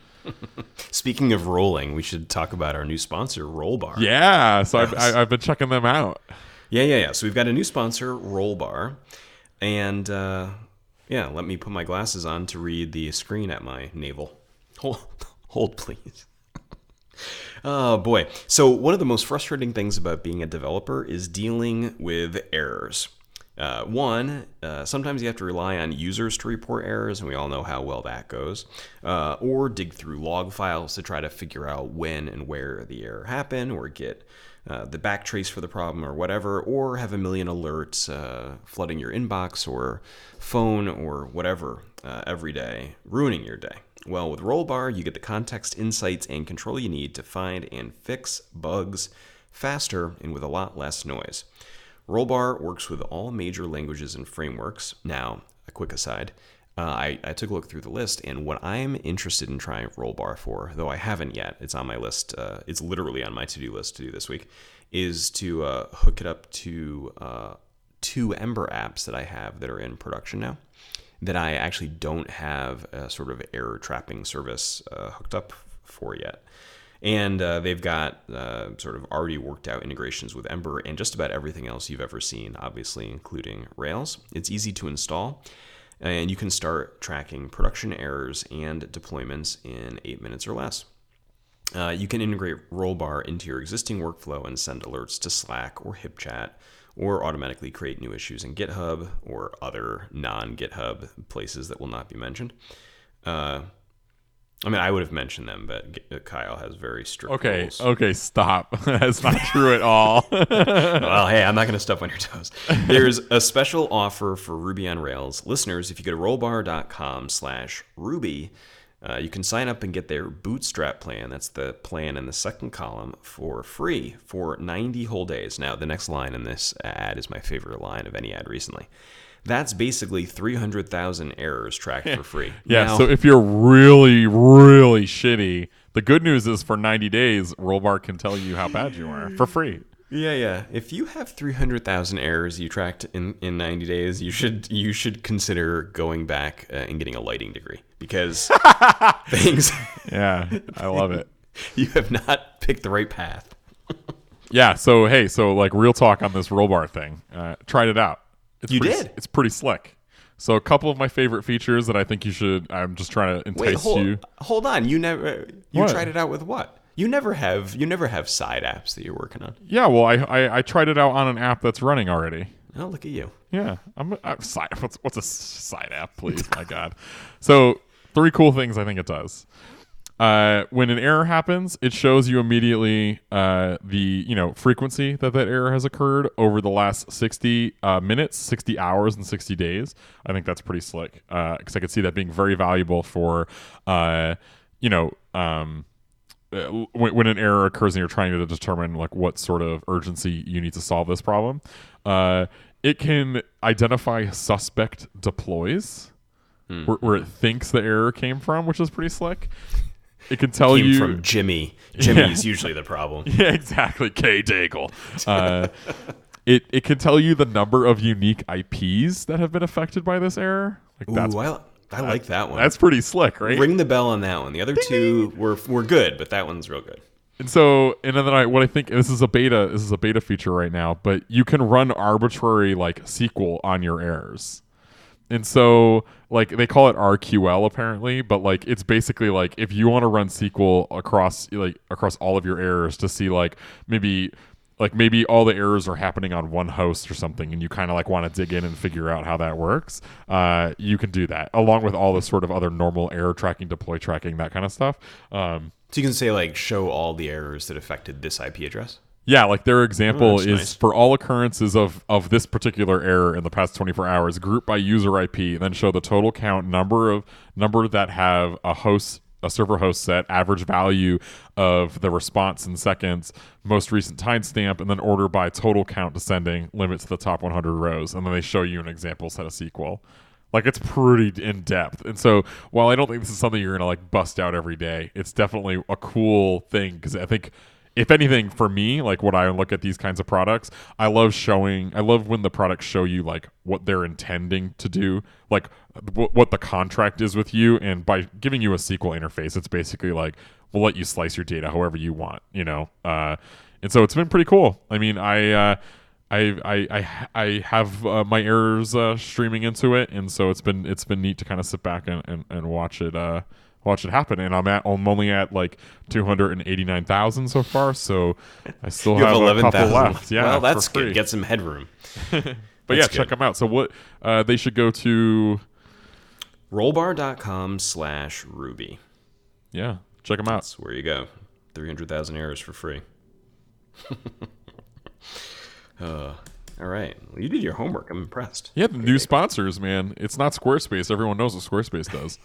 Speaking of rolling, we should talk about our new sponsor, Rollbar. Yeah, so yes. I've been checking them out. Yeah. So we've got a new sponsor, Rollbar, and let me put my glasses on to read the screen at my navel. Hold please. Oh, boy. So one of the most frustrating things about being a developer is dealing with errors. Sometimes you have to rely on users to report errors, and we all know how well that goes, or dig through log files to try to figure out when and where the error happened, or get the backtrace for the problem or whatever, or have a million alerts flooding your inbox or phone or whatever every day, ruining your day. Well, with Rollbar, you get the context, insights, and control you need to find and fix bugs faster and with a lot less noise. Rollbar works with all major languages and frameworks. Now, a quick aside, I took a look through the list, and what I'm interested in trying Rollbar for, though I haven't yet, it's on my list, it's literally on my to-do list to do this week, is to hook it up to two Ember apps that I have that are in production now, that I actually don't have a sort of error trapping service hooked up for yet. And they've got sort of already worked out integrations with Ember and just about everything else you've ever seen, obviously, including Rails. It's easy to install, and you can start tracking production errors and deployments in 8 minutes or less. You can integrate Rollbar into your existing workflow and send alerts to Slack or HipChat, or automatically create new issues in GitHub or other non-GitHub places that will not be mentioned. I mean, I would have mentioned them, but Kyle has very strict rules. Okay, stop. That's not true at all. Well, hey, I'm not going to step on your toes. There's a special offer for Ruby on Rails listeners. If you go to rollbar.com/Ruby, you can sign up and get their bootstrap plan. That's the plan in the second column for free for 90 whole days. Now, the next line in this ad is my favorite line of any ad recently. That's basically 300,000 errors tracked for free. Yeah, now, so if you're really, really shitty, the good news is for 90 days, Rollbar can tell you how bad you are for free. Yeah. If you have 300,000 errors you tracked in 90 days, you should consider going back and getting a lighting degree, because things. Yeah, I love it. You have not picked the right path. Yeah. So hey, like real talk on this Rollbar thing. Tried it out. It's pretty slick. So a couple of my favorite features that I think you should. I'm just trying to entice you. Hold on. You tried it out with what? You never have side apps that you're working on. Yeah, well, I tried it out on an app that's running already. Oh, look at you. Yeah, I'm side. What's a side app, please? My God. So 3 cool things I think it does. When an error happens, it shows you immediately the frequency that error has occurred over the last 60 minutes, 60 hours, and 60 days. I think that's pretty slick because I could see that being very valuable for when an error occurs and you're trying to determine like what sort of urgency you need to solve this problem. It can identify suspect deploys where it thinks the error came from, which is pretty slick. It can tell you from Jimmy. Jimmy's usually the problem. Yeah, exactly. K. Daigle. It can tell you the number of unique IPs that have been affected by this error. Like that's I like that one. That's pretty slick, right? Ring the bell on that one. The other two were good, but that one's real good. And so, this is a beta feature right now, but you can run arbitrary like SQL on your errors. And so, like they call it RQL apparently, but like it's basically like if you want to run SQL across all of your errors to see like maybe all the errors are happening on one host or something, and you kind of like want to dig in and figure out how that works, you can do that, along with all the sort of other normal error tracking, deploy tracking, that kind of stuff. So you can say like, show all the errors that affected this IP address? Yeah, like their example is nice. For all occurrences of this particular error in the past 24 hours, group by user IP, and then show the total count, number that have a host a server host set, average value of the response in seconds, most recent timestamp, and then order by total count descending, limit to the top 100 rows. And then they show you an example set of SQL. Like, it's pretty in-depth. And so while I don't think this is something you're going to, like, bust out every day, it's definitely a cool thing because I think, if anything, for me, like, when I look at these kinds of products, I love when the products show you, like, what they're intending to do, like, what the contract is with you. And by giving you a SQL interface, it's basically like, we'll let you slice your data however you want, you know? And so it's been pretty cool. I mean, I have my errors streaming into it, and so it's been neat to kind of sit back and watch it happen. And I'm only at like 289,000 so far, so I still have 11,000 left. Yeah, well, that's good. Get some headroom. But yeah, check them out. So what they should go to rollbar.com/ruby. Yeah, check them out. That's where you go. 300,000 errors for free. All right. Well, you did your homework. I'm impressed. Yeah, the new sponsors, man. It's not Squarespace. Everyone knows what Squarespace does.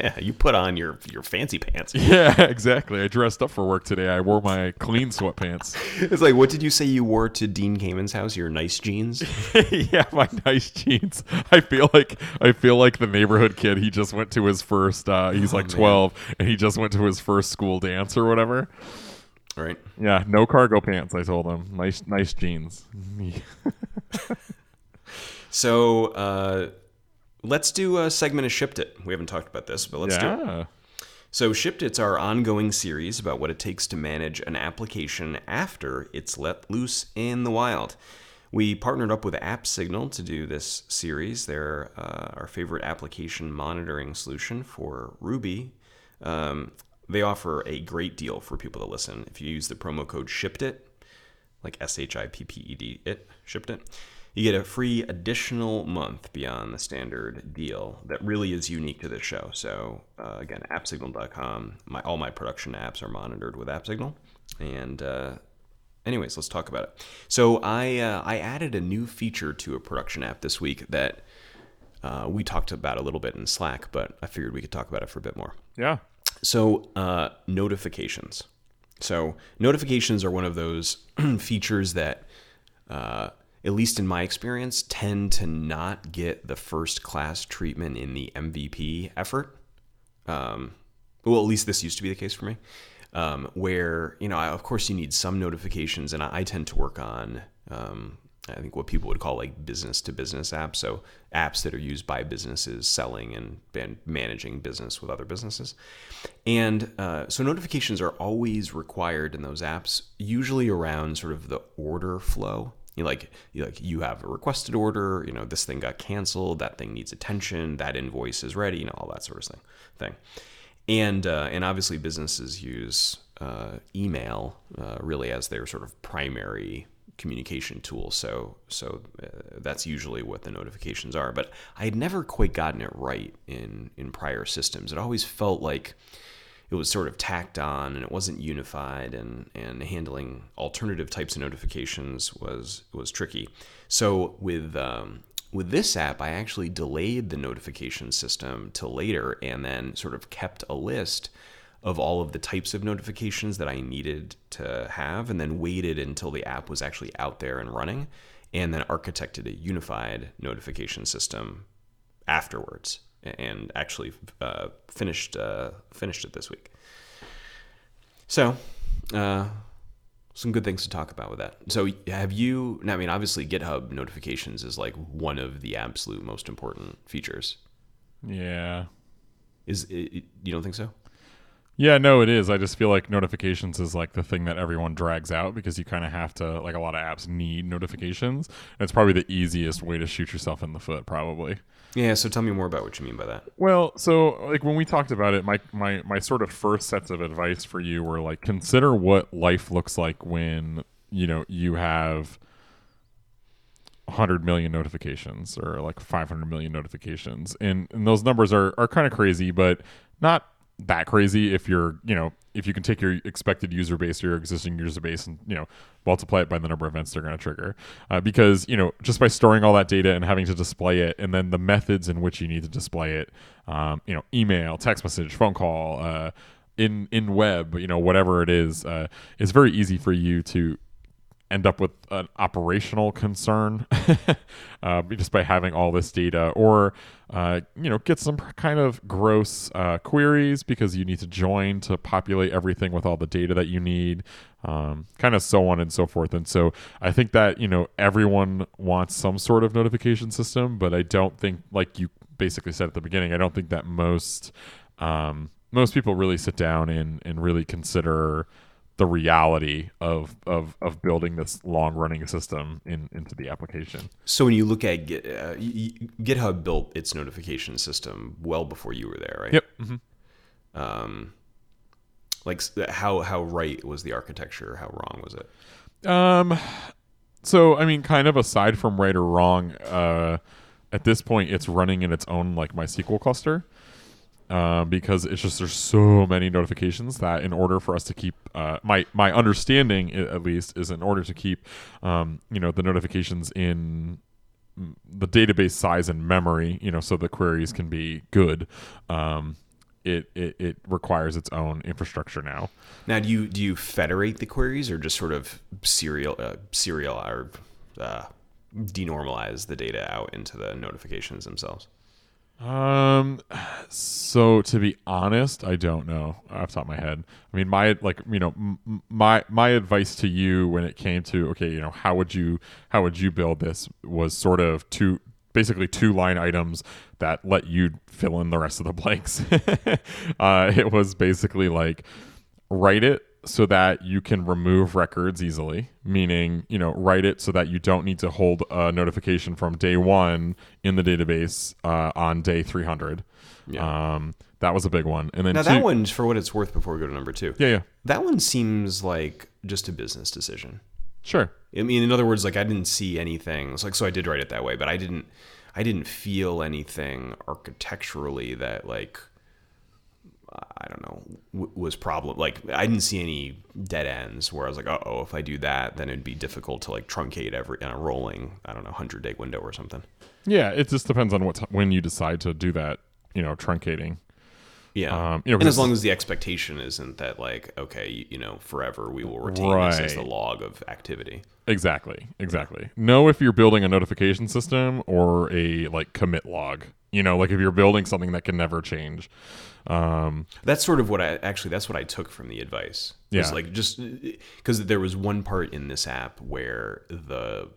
Yeah, you put on your fancy pants. Yeah, exactly. I dressed up for work today. I wore my clean sweatpants. It's like, what did you say you wore to Dean Kamen's house? Your nice jeans? Yeah, my nice jeans. I feel like the neighborhood kid. He just went to his first. He's 12, and he just went to his first school dance or whatever. Right. Yeah, no cargo pants, I told him. Nice jeans. So let's do a segment of Shipped It. We haven't talked about this, but let's do it. So Shipped It's our ongoing series about what it takes to manage an application after it's let loose in the wild. We partnered up with AppSignal to do this series. They're our favorite application monitoring solution for Ruby. They offer a great deal for people to listen. If you use the promo code SHIPPEDIT, like SHIPPED, SHIPPEDIT, you get a free additional month beyond the standard deal that really is unique to this show. So again, appsignal.com. All my production apps are monitored with AppSignal. And anyways, let's talk about it. So I added a new feature to a production app this week that we talked about a little bit in Slack, but I figured we could talk about it for a bit more. Yeah. So notifications. So notifications are one of those features that, at least in my experience, tend to not get the first class treatment in the MVP effort. Well, at least this used to be the case for me, where, you know, of course you need some notifications, and I tend to work on, I think what people would call like business to business apps. So apps that are used by businesses selling and managing business with other businesses. And so notifications are always required in those apps, usually around sort of the order flow. You you have a requested order, you know, this thing got canceled, that thing needs attention, that invoice is ready, you know, all that sort of thing. And obviously businesses use email really as their sort of primary communication tool, so that's usually what the notifications are. But I had never quite gotten it right in prior systems. It always felt like it was sort of tacked on, and it wasn't unified, and handling alternative types of notifications was tricky. So with this app, I actually delayed the notification system till later, and then sort of kept a list of all of the types of notifications that I needed to have, and then waited until the app was actually out there and running, and then architected a unified notification system afterwards, and actually finished it this week. So some good things to talk about with that. So obviously GitHub notifications is like one of the absolute most important features. Yeah. You don't think so? Yeah, no, it is. I just feel like notifications is like the thing that everyone drags out because you kind of have to, like, a lot of apps need notifications. And it's probably the easiest way to shoot yourself in the foot, probably. Yeah, so tell me more about what you mean by that. Well, so like when we talked about it, my sort of first sets of advice for you were like, consider what life looks like when, you know, you have 100 million notifications or like 500 million notifications. And those numbers are kind of crazy, but not that crazy if you're, you know, if you can take your expected user base or your existing user base and, you know, multiply it by the number of events they're going to trigger. Because, you know, just by storing all that data and having to display it, and then the methods in which you need to display it, you know, email, text message, phone call, in web, you know, whatever it is, it's very easy for you to end up with an operational concern just by having all this data, or you know, get some kind of gross queries because you need to join to populate everything with all the data that you need, kind of so on and so forth. And so I think that, you know, everyone wants some sort of notification system, but I don't think, like you basically said at the beginning, I don't think that most people really sit down and really consider the reality of building this long running system into the application. So when you look at GitHub built its notification system well before you were there, right? Yep. Mm-hmm. Like how right was the architecture? How wrong was it? So I mean, kind of aside from right or wrong, at this point it's running in its own like MySQL cluster. Because it's just, there's so many notifications that in order for us to keep, my understanding at least is, in order to keep, you know, the notifications in the database size and memory, you know, so the queries can be good, it requires its own infrastructure now. Now, do you federate the queries, or just sort of serial or denormalize the data out into the notifications themselves? So to be honest, I don't know off the top of my head. I mean, my advice to you when it came to, okay, you know, how would you build this, was sort of basically two line items that let you fill in the rest of the blanks. It was basically like, write it so that you can remove records easily, meaning, you know, write it so that you don't need to hold a notification from day one in the database on day 300. Yeah. That was a big one. And then now that one, for what it's worth, before we go to number two. Yeah, yeah. That one seems like just a business decision. Sure. I mean, in other words, like, I didn't see anything. It's like, so I did write it that way, but I didn't feel anything architecturally that, like, I don't know, was problem. Like, I didn't see any dead ends where I was like, oh, if I do that, then it'd be difficult to, like, truncate in a rolling, I don't know, 100-day window or something. Yeah, it just depends on when you decide to do that, you know, truncating. Yeah, you know, and as long as the expectation isn't that, like, okay, you know, forever we will retain this as the log of activity. Exactly. Know if you're building a notification system or a, like, commit log. You know, like, if you're building something that can never change. That's sort of what that's what I took from the advice. Yeah. It's like, just because there was one part in this app where the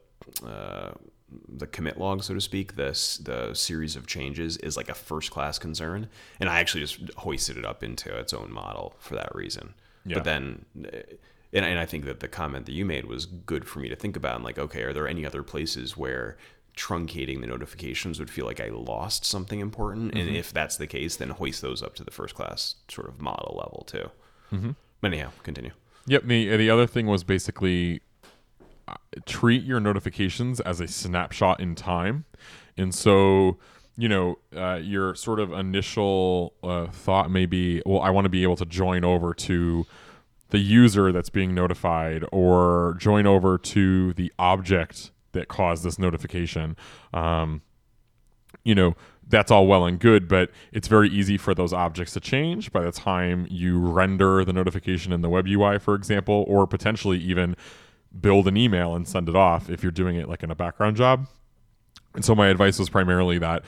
commit log, so to speak, the series of changes is like a first class concern, and I actually just hoisted it up into its own model for that reason. Yeah. But then, and I think that the comment that you made was good for me to think about, and like, okay, are there any other places where truncating the notifications would feel like I lost something important? Mm-hmm. And if that's the case, then hoist those up to the first class sort of model level too. Mm-hmm. But anyhow, continue. Yep. The other thing was basically, treat your notifications as a snapshot in time. And so, you know, your sort of initial thought may be, well, I want to be able to join over to the user that's being notified, or join over to the object that caused this notification. You know, that's all well and good, but it's very easy for those objects to change by the time you render the notification in the web UI, for example, or potentially even build an email and send it off if you're doing it like in a background job. And so my advice was primarily that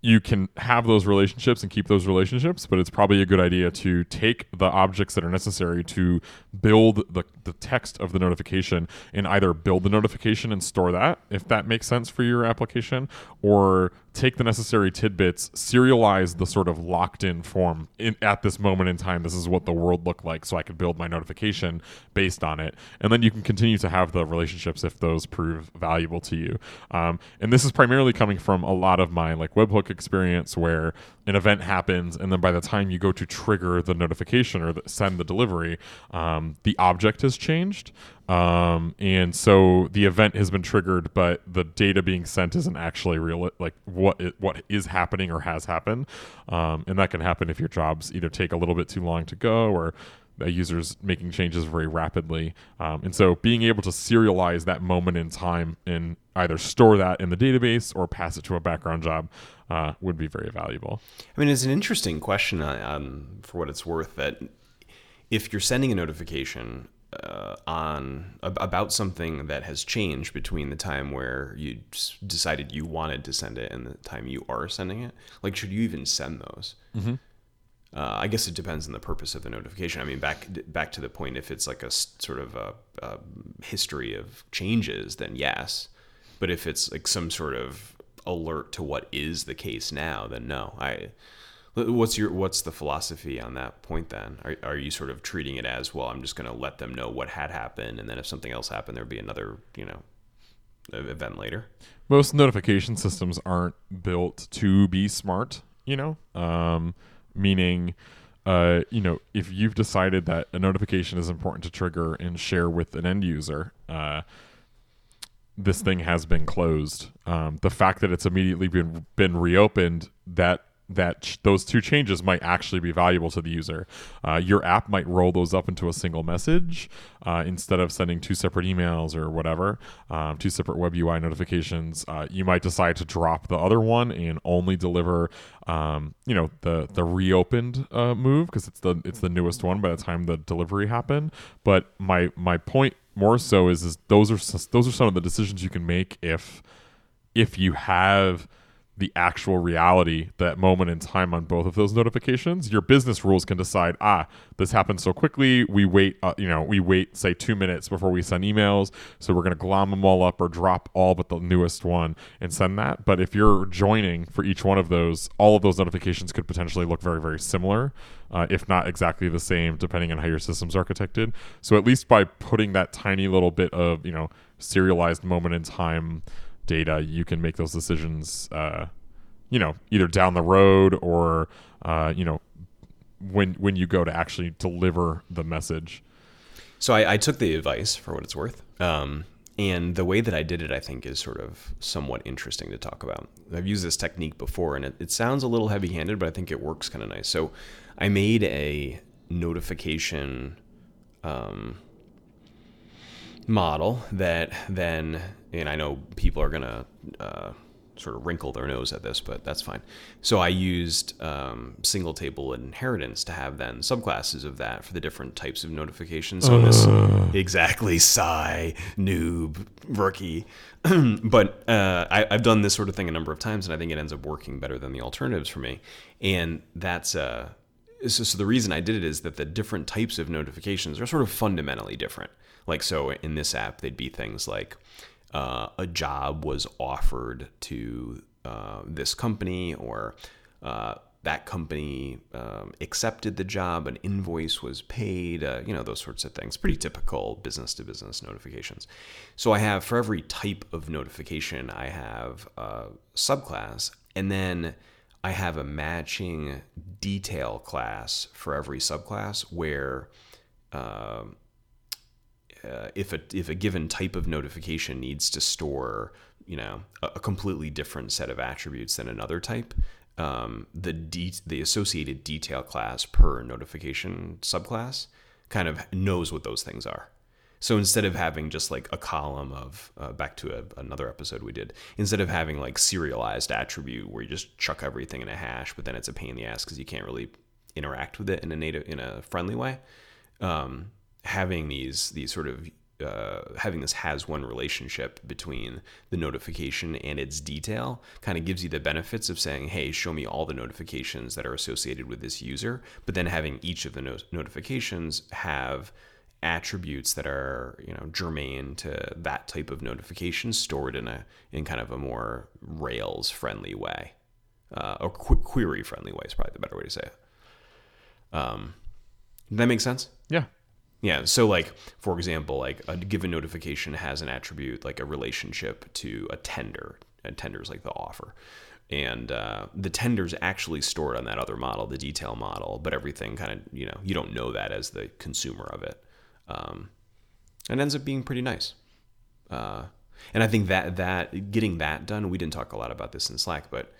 you can have those relationships and keep those relationships, but it's probably a good idea to take the objects that are necessary to build the text of the notification, and either build the notification and store that, if that makes sense for your application, or take the necessary tidbits, serialize the sort of locked in form at this moment in time. This is what the world looked like, so I could build my notification based on it. And then you can continue to have the relationships if those prove valuable to you. And this is primarily coming from a lot of my like webhook experience, where an event happens, and then by the time you go to trigger the notification or send the delivery, the object has changed. And so the event has been triggered, but the data being sent isn't actually real, like what is happening or has happened. And that can happen if your jobs either take a little bit too long to go, or a user's making changes very rapidly. And so being able to serialize that moment in time and either store that in the database or pass it to a background job would be very valuable. I mean, it's an interesting question for what it's worth, that if you're sending a notification about something that has changed between the time where you decided you wanted to send it and the time you are sending it, like, should you even send those? Mm-hmm. I guess it depends on the purpose of the notification. I mean, back to the point, if it's like a sort of a history of changes, then yes. But if it's like some sort of alert to what is the case now, then no. What's the philosophy on that point then? Are you sort of treating it as, well, I'm just going to let them know what had happened, and then if something else happened, there'd be another, event later? Most notification systems aren't built to be smart, meaning, if you've decided that a notification is important to trigger and share with an end user, this thing has been closed. The fact that it's immediately been reopened, those two changes might actually be valuable to the user. Your app might roll those up into a single message instead of sending two separate emails or whatever, two separate web UI notifications. You might decide to drop the other one and only deliver the reopened move because it's the newest one by the time the delivery happened. But my point more so is those are some of the decisions you can make if you have the actual reality, that moment in time on both of those notifications. Your business rules can decide, this happened so quickly, we wait say 2 minutes before we send emails, so we're going to glom them all up or drop all but the newest one and send that. But if you're joining for each one of those, all of those notifications could potentially look very, very similar, if not exactly the same, depending on how your system's architected. So at least by putting that tiny little bit of, serialized moment in time data, you can make those decisions either down the road or when you go to actually deliver the message. So I took the advice for what it's worth, and the way that I did it, I think, is sort of somewhat interesting to talk about. I've used this technique before, and it sounds a little heavy-handed, but I think it works kind of nice. So I made a notification model that then, and I know people are going to sort of wrinkle their nose at this, but that's fine. So I used single table inheritance to have then subclasses of that for the different types of notifications. So this, exactly, sigh, noob, rookie. But I've done this sort of thing a number of times, and I think it ends up working better than the alternatives for me. And that's so the reason I did it is that the different types of notifications are sort of fundamentally different. Like, so in this app, they'd be things like a job was offered to this company, or that company accepted the job, an invoice was paid, those sorts of things. Pretty typical business-to-business notifications. So I have, for every type of notification, I have a subclass, and then I have a matching detail class for every subclass where... if a given type of notification needs to store, a completely different set of attributes than another type, the associated detail class per notification subclass kind of knows what those things are. So instead of having just like a column of, back to another episode we did, instead of having like serialized attribute where you just chuck everything in a hash, but then it's a pain in the ass because you can't really interact with it in a friendly way. Having these sort of having this has one relationship between the notification and its detail kind of gives you the benefits of saying, hey, show me all the notifications that are associated with this user, but then having each of the notifications have attributes that are germane to that type of notification stored in kind of a more Rails friendly way, or query friendly way is probably the better way to say it. Does that make sense? Yeah, so like, for example, like a given notification has an attribute, like a relationship to a tender. A tender is like the offer. And the tender's actually stored on that other model, the detail model, but everything kind of, you don't know that as the consumer of it. And it ends up being pretty nice. And I think that getting that done, we didn't talk a lot about this in Slack, but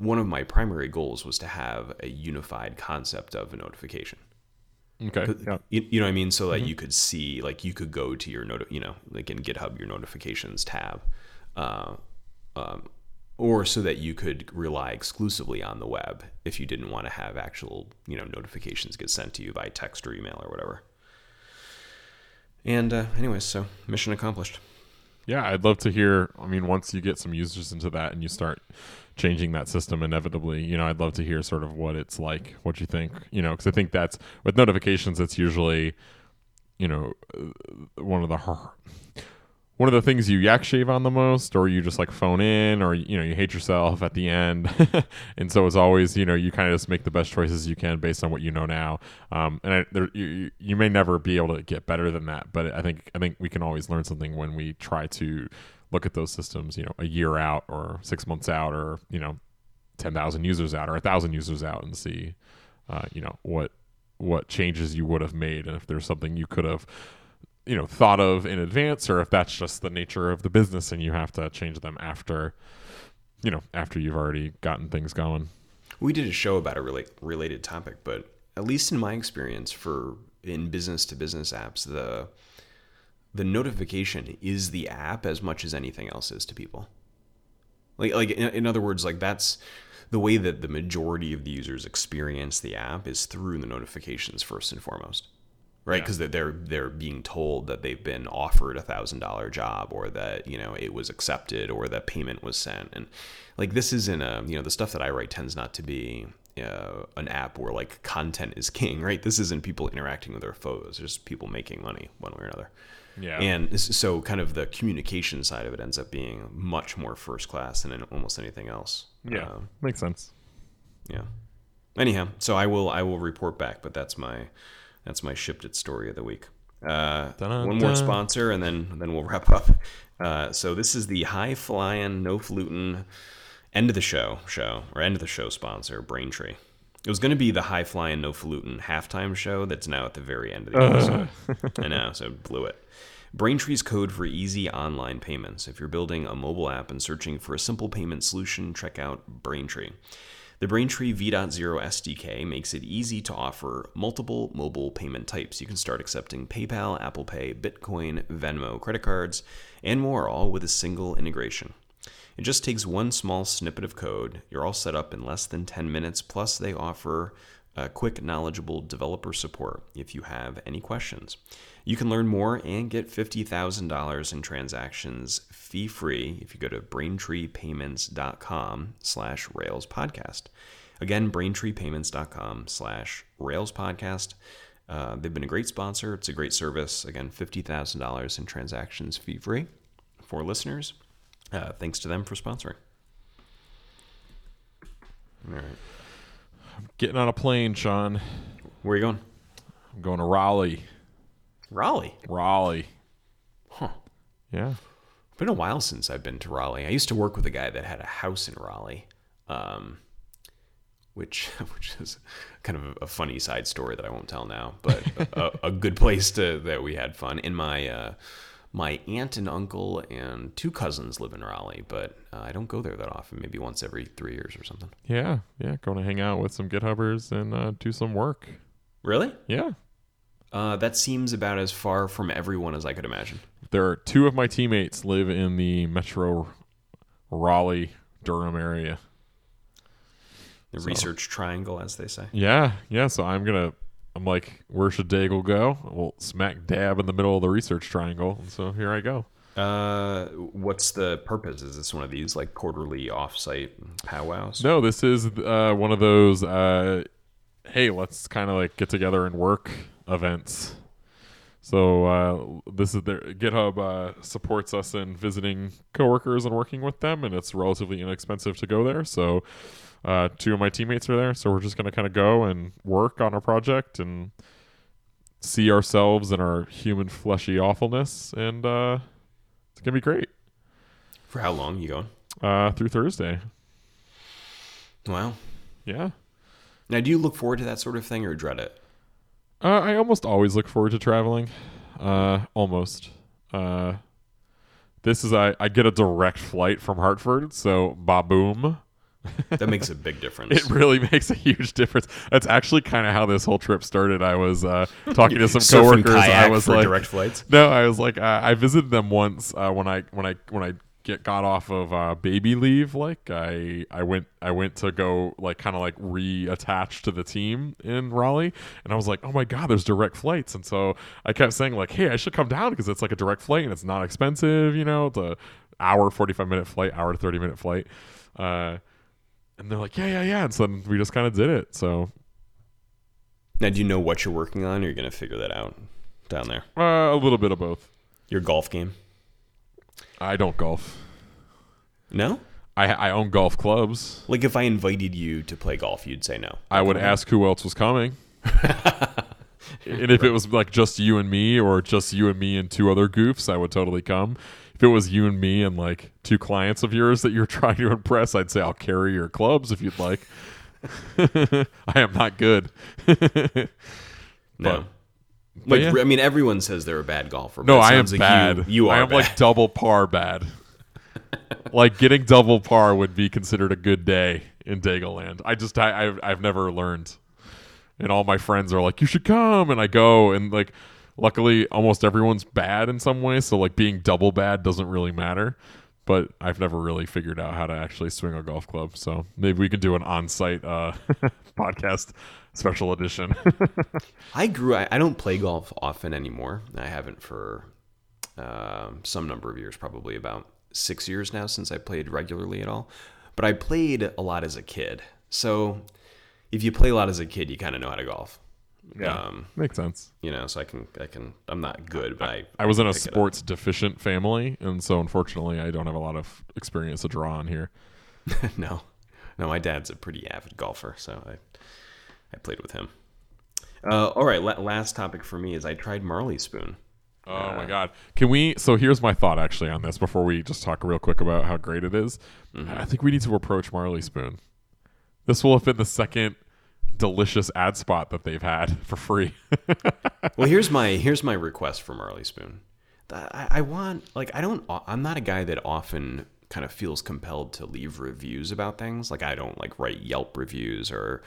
one of my primary goals was to have a unified concept of a notification. Okay. Yeah. You know what I mean? So like you could see, like you could go to your like in GitHub, your notifications tab, or so that you could rely exclusively on the web if you didn't want to have actual, notifications get sent to you by text or email or whatever. And anyways, so mission accomplished. Yeah, I'd love to hear, once you get some users into that and you start changing that system inevitably, I'd love to hear sort of what it's like, what you think, because I think that's, with notifications, that's usually, one of the things you yak shave on the most, or you just like phone in, or, you hate yourself at the end. And so it's always, you kind of just make the best choices you can based on what you know now. You may never be able to get better than that, but I think we can always learn something when we try to look at those systems, a year out or 6 months out, or, 10,000 users out or 1,000 users out, and see, what changes you would have made. And if there's something you could have, thought of in advance, or if that's just the nature of the business and you have to change them after, after you've already gotten things going. We did a show about a related topic, but at least in my experience in business to business apps, the notification is the app as much as anything else is to people. Like in other words, like that's the way that the majority of the users experience the app is through the notifications first and foremost. Right, because they're being told that they've been offered $1,000 job, or that it was accepted, or that payment was sent, and like this isn't a the stuff that I write tends not to be an app where like content is king, right? This isn't people interacting with their foes, there's people making money one way or another. Yeah, and so kind of the communication side of it ends up being much more first class than in almost anything else. Yeah, makes sense. Yeah. Anyhow, so I will report back, but that's my. That's my shipped it story of the week. One more sponsor, and then we'll wrap up. So this is the high flying, no fluting end of the show sponsor, Braintree. It was going to be the high flying, no fluting halftime show that's now at the very end of the episode. I know, so blew it. Braintree's code for easy online payments. If you're building a mobile app and searching for a simple payment solution, check out Braintree. The Braintree V.0 SDK makes it easy to offer multiple mobile payment types. You can start accepting PayPal, Apple Pay, Bitcoin, Venmo, credit cards, and more, all with a single integration. It just takes one small snippet of code. You're all set up in less than 10 minutes, plus they offer quick, knowledgeable developer support if you have any questions. You can learn more and get $50,000 in transactions fee-free if you go to braintreepayments.com/railspodcast. Again, braintreepayments.com/railspodcast. They've been a great sponsor. It's a great service. Again, $50,000 in transactions fee-free for listeners. Thanks to them for sponsoring. All right. I'm getting on a plane, Sean. Where are you going? I'm going to Raleigh. Raleigh. Huh. Yeah. It's been a while since I've been to Raleigh. I used to work with a guy that had a house in Raleigh, which is kind of a funny side story that I won't tell now, but a good place that we had fun. And my aunt and uncle and two cousins live in Raleigh, but I don't go there that often, maybe once every 3 years or something. Yeah. Going to hang out with some GitHubbers and do some work. Really? Yeah. That seems about as far from everyone as I could imagine. There are two of my teammates live in the metro Raleigh-Durham area. The research triangle, as they say. Yeah. So I'm like, where should Daigle go? Well, smack dab in the middle of the research triangle. And so here I go. What's the purpose? Is this one of these like quarterly offsite powwows? No, this is one of those, hey, let's kind of like get together and work events. So this is their GitHub supports us in visiting coworkers and working with them, and it's relatively inexpensive to go there. So two of my teammates are there, so we're just going to kind of go and work on a project and see ourselves and our human fleshy awfulness, and it's gonna be great. For how long are you going? Through Thursday. Wow. Yeah. Now, do you look forward to that sort of thing or dread it? I almost always look forward to traveling. Almost. This is I get a direct flight from Hartford, so ba boom. That makes a big difference. It really makes a huge difference. That's actually kind of how this whole trip started. I was talking to some coworkers. I was like, direct flights? No, I was like, I visited them once when I got off of baby leave. Like I went to go like kind of like reattach to the team in Raleigh, and I was like, oh my god, there's direct flights. And so I kept saying like, hey, I should come down because it's like a direct flight and it's not expensive. You know, it's a hour 45-minute flight, hour 30-minute flight. And they're like, yeah. And so then we just kind of did it. So now, do you know what you're working on, or you're gonna figure that out down there? A little bit of both. Your golf game. I don't golf. No? I own golf clubs. Like if I invited you to play golf, you'd say no. I would ask who else was coming. And if it was like just you and me, or just you and me and two other goofs, I would totally come. If it was you and me and like two clients of yours that you're trying to impress, I'd say I'll carry your clubs if you'd like. I am not good. No. But yeah. I mean, everyone says they're a bad golfer. No, I am like bad. You are. I am bad. Like double par bad. Like getting double par would be considered a good day in Dagoland. I've never learned, and all my friends are like, "You should come," and I go, and like, luckily, almost everyone's bad in some way, so like being double bad doesn't really matter. But I've never really figured out how to actually swing a golf club, so maybe we could do an on-site podcast. Special edition. I don't play golf often anymore. I haven't for some number of years, probably about 6 years now since I played regularly at all. But I played a lot as a kid. So if you play a lot as a kid, you kind of know how to golf. Yeah, makes sense. You know, so I can. I'm not good, but I was in a sports deficient family, and so unfortunately, I don't have a lot of experience to draw on here. No, my dad's a pretty avid golfer, so I played with him. All right. Last topic for me is I tried Marley Spoon. Oh, my God. Can we? So here's my thought actually on this before we just talk real quick about how great it is. Mm-hmm. I think we need to approach Marley Spoon. This will have been the second delicious ad spot that they've had for free. Well, here's my request for Marley Spoon. I'm not a guy that often kind of feels compelled to leave reviews about things. Like I don't like write Yelp reviews or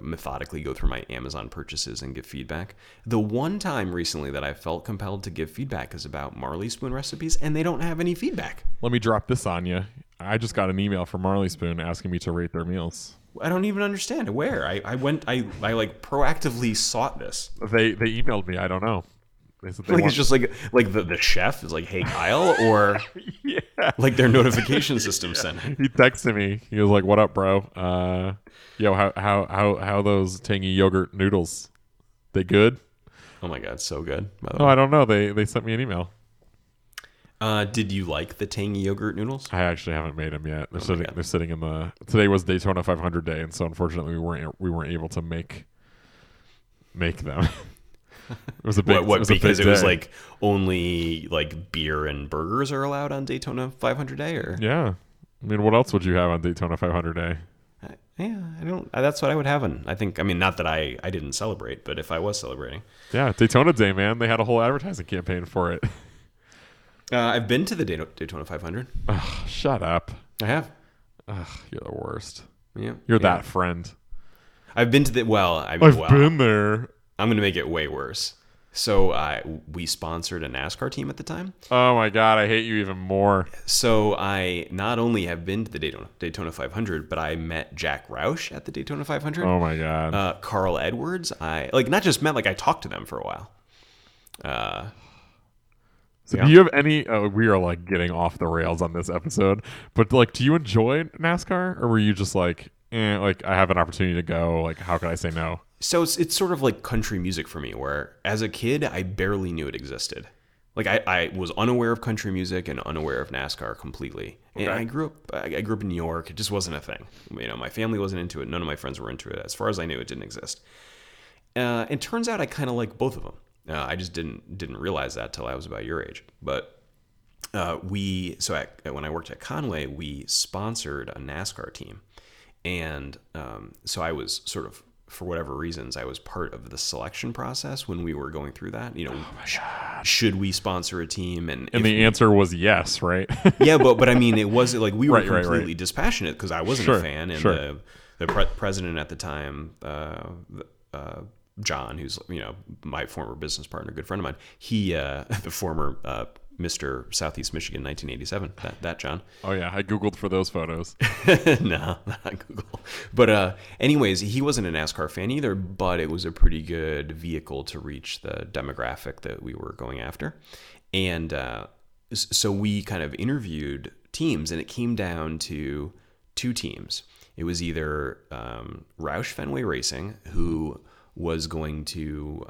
methodically go through my Amazon purchases and give feedback. The one time recently that I felt compelled to give feedback is about Marley Spoon recipes, and they don't have any feedback. Let me drop this on you. I just got an email from Marley Spoon asking me to rate their meals. I don't even understand where. I like proactively sought this. They emailed me. I don't know. It's just like the chef is like, hey, Kyle, or yeah. Like their notification system yeah. sent it. He texted me. He was like, what up, bro? Yo, how those tangy yogurt noodles? They good? Oh, my God. So good. By the way. I don't know. They sent me an email. Did you like the tangy yogurt noodles? I actually haven't made them yet. They're sitting in the... Today was Daytona 500 day, and so unfortunately we weren't able to make them. It was a big because it was like only like beer and burgers are allowed on Daytona 500 day, or yeah, I mean, what else would you have on Daytona 500 day? That's what I would have on. I think, I mean, not that I didn't celebrate, but if I was celebrating, yeah, Daytona Day, man, they had a whole advertising campaign for it. I've been to the Daytona 500. Ugh, shut up! I have. Ugh, you're the worst. Yeah, you're that friend. I've been to the. Well, I mean, I've been there. I'm going to make it way worse. So we sponsored a NASCAR team at the time. Oh, my God. I hate you even more. So I not only have been to the Daytona 500, but I met Jack Roush at the Daytona 500. Oh, my God. Carl Edwards. I like not just met, like I talked to them for a while. So yeah. Do you have any... we are like getting off the rails on this episode. But like, do you enjoy NASCAR? Or were you just like, like I have an opportunity to go. Like, how could I say no? So it's sort of like country music for me, where as a kid, I barely knew it existed. Like I was unaware of country music and unaware of NASCAR completely. Okay. And I grew up in New York. It just wasn't a thing. You know, my family wasn't into it. None of my friends were into it. As far as I knew, it didn't exist. It turns out I kind of like both of them. I just didn't realize that till I was about your age. But when I worked at Conway, we sponsored a NASCAR team. And so I was sort of for whatever reasons, I was part of the selection process when we were going through that. You know, should we sponsor a team? And the answer was yes, right? Yeah, but I mean, it wasn't like we were completely dispassionate because I wasn't a fan. And the president at the time, John, who's, you know, my former business partner, good friend of mine, he, the former Mr. Southeast Michigan 1987, that John. Oh yeah, I Googled for those photos. No, not Google. But anyways, he wasn't a NASCAR fan either, but it was a pretty good vehicle to reach the demographic that we were going after. And so we kind of interviewed teams, and it came down to two teams. It was either Roush Fenway Racing, who was going to...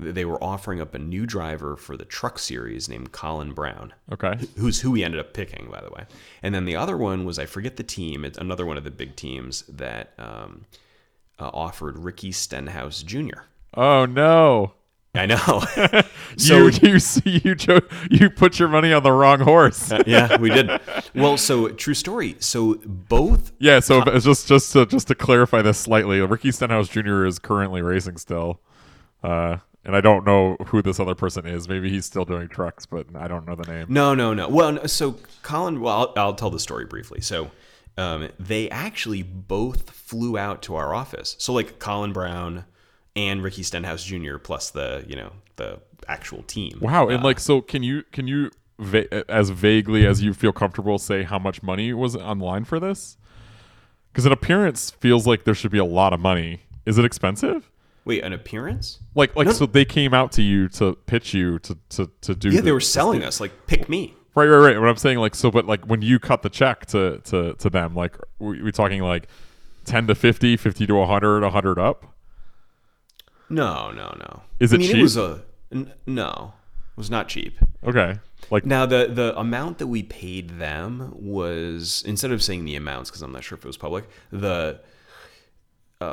they were offering up a new driver for the truck series named Colin Brown. Okay. Who's who we ended up picking, by the way. And then the other one was, I forget the team, it's another one of the big teams that offered Ricky Stenhouse Jr. Oh, no. I know. So you put your money on the wrong horse. Yeah, we did. Well, so true story. So both. Yeah. So just to clarify this slightly, Ricky Stenhouse Jr. is currently racing still. And I don't know who this other person is. Maybe he's still doing trucks, but I don't know the name. No. Well, so Colin, I'll tell the story briefly. So they actually both flew out to our office. So like Colin Brown and Ricky Stenhouse Jr. plus the, you know, the actual team. Wow. And like, so can you as vaguely as you feel comfortable say how much money was on the line for this? Because an appearance feels like there should be a lot of money. Is it expensive? Wait, an appearance? Like no. So they came out to you to pitch you to do. Yeah, they were selling us like pick me. Right. What I'm saying, like, so, but like when you cut the check to them, like we're talking like 10 to 50, 50 to 100, 100 up. No. Is it cheap? It was no. It was not cheap. Okay. Like now, the amount that we paid them was, instead of saying the amounts because I'm not sure if it was public, the.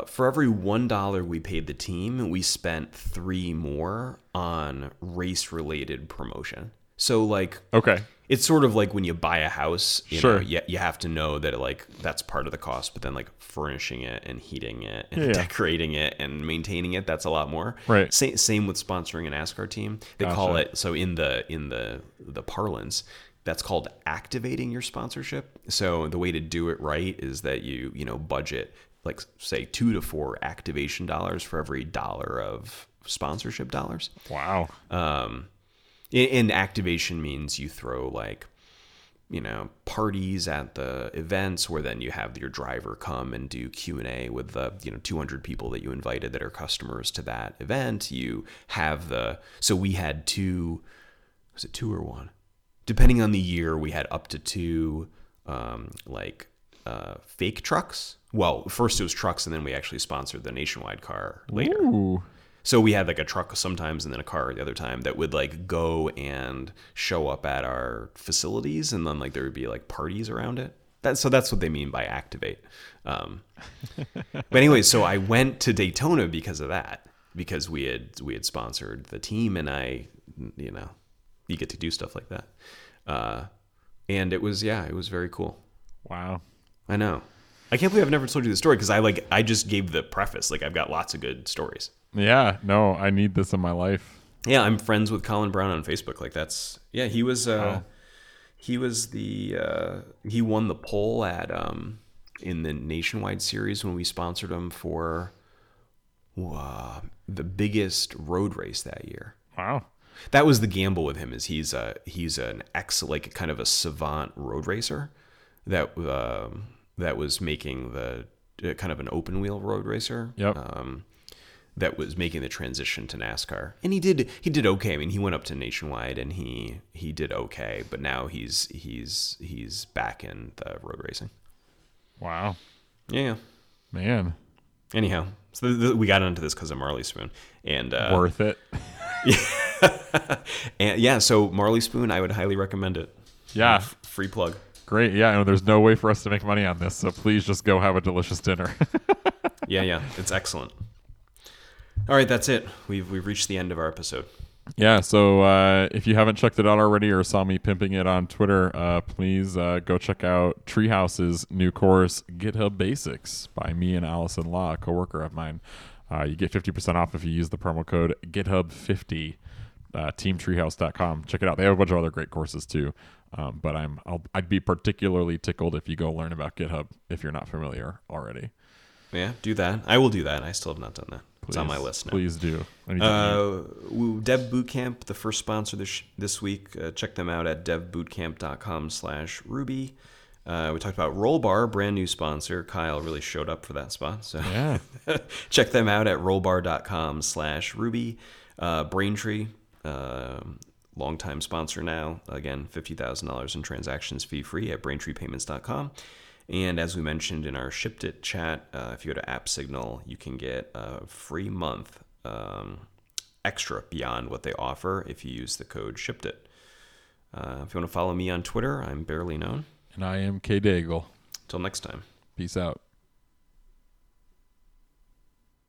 For every $1 we paid the team, we spent $3 more on race-related promotion. So, like, okay, it's sort of like when you buy a house, you know, you have to know that, like, that's part of the cost, but then, like, furnishing it and heating it and decorating it and maintaining it, that's a lot more. Right. Same with sponsoring an NASCAR team. They call it, so in the parlance, that's called activating your sponsorship. So the way to do it right is that you budget like say $2 to $4 activation dollars for every $1 of sponsorship dollars. Wow. And activation means you throw like, you know, parties at the events where then you have your driver come and do Q&A with the, you know, 200 people that you invited that are customers to that event. You have so we had two, was it two or one? Depending on the year, we had up to two fake trucks. Well, first it was trucks, and then we actually sponsored the nationwide car later. Ooh. So we had like a truck sometimes and then a car the other time that would like go and show up at our facilities, and then like there would be like parties around it. So that's what they mean by activate. But anyway, so I went to Daytona because of that, because we had sponsored the team, and I, you know, you get to do stuff like that. And it was very cool. Wow. I know. I can't believe I've never told you the story because I just gave the preface. Like I've got lots of good stories. Yeah, no, I need this in my life. Yeah, I'm friends with Colin Brown on Facebook. Like that's he was he won the pole at in the nationwide series when we sponsored him for the biggest road race that year. Wow. That was the gamble with him, is he's an excellent, like kind of a savant road racer that that was making the kind of an open wheel road racer. Yep. That was making the transition to NASCAR, and he did okay. I mean, he went up to nationwide and he did okay, but now he's back in the road racing. Wow. Yeah, man. Anyhow, so we got onto this because of Marley Spoon, and worth it. Yeah. And yeah, so Marley Spoon, I would highly recommend it. Yeah, free plug. Great. Yeah, no, there's no way for us to make money on this, so please just go have a delicious dinner. Yeah, it's excellent. All right, that's it. We've reached the end of our episode. Yeah, so if you haven't checked it out already or saw me pimping it on Twitter, please go check out Treehouse's new course, GitHub Basics, by me and Allison Law, a coworker of mine. You get 50% off if you use the promo code GitHub50, teamtreehouse.com. Check it out. They have a bunch of other great courses too, but I'd be particularly tickled if you go learn about GitHub if you're not familiar already. Yeah, do that. I will do that. I still have not done that. Please, it's on my list now. Please do. Dev Bootcamp, the first sponsor this week. Check them out at devbootcamp.com/Ruby. We talked about Rollbar, brand new sponsor. Kyle really showed up for that spot. So yeah. Check them out at rollbar.com/Ruby. Braintree, longtime sponsor now. Again, $50,000 in transactions fee free at braintreepayments.com. And as we mentioned in our Shipped It chat, if you go to AppSignal, you can get a free month extra beyond what they offer if you use the code Shipped It. If you want to follow me on Twitter, I'm barely known. And I am K Daigle. Till next time. Peace out.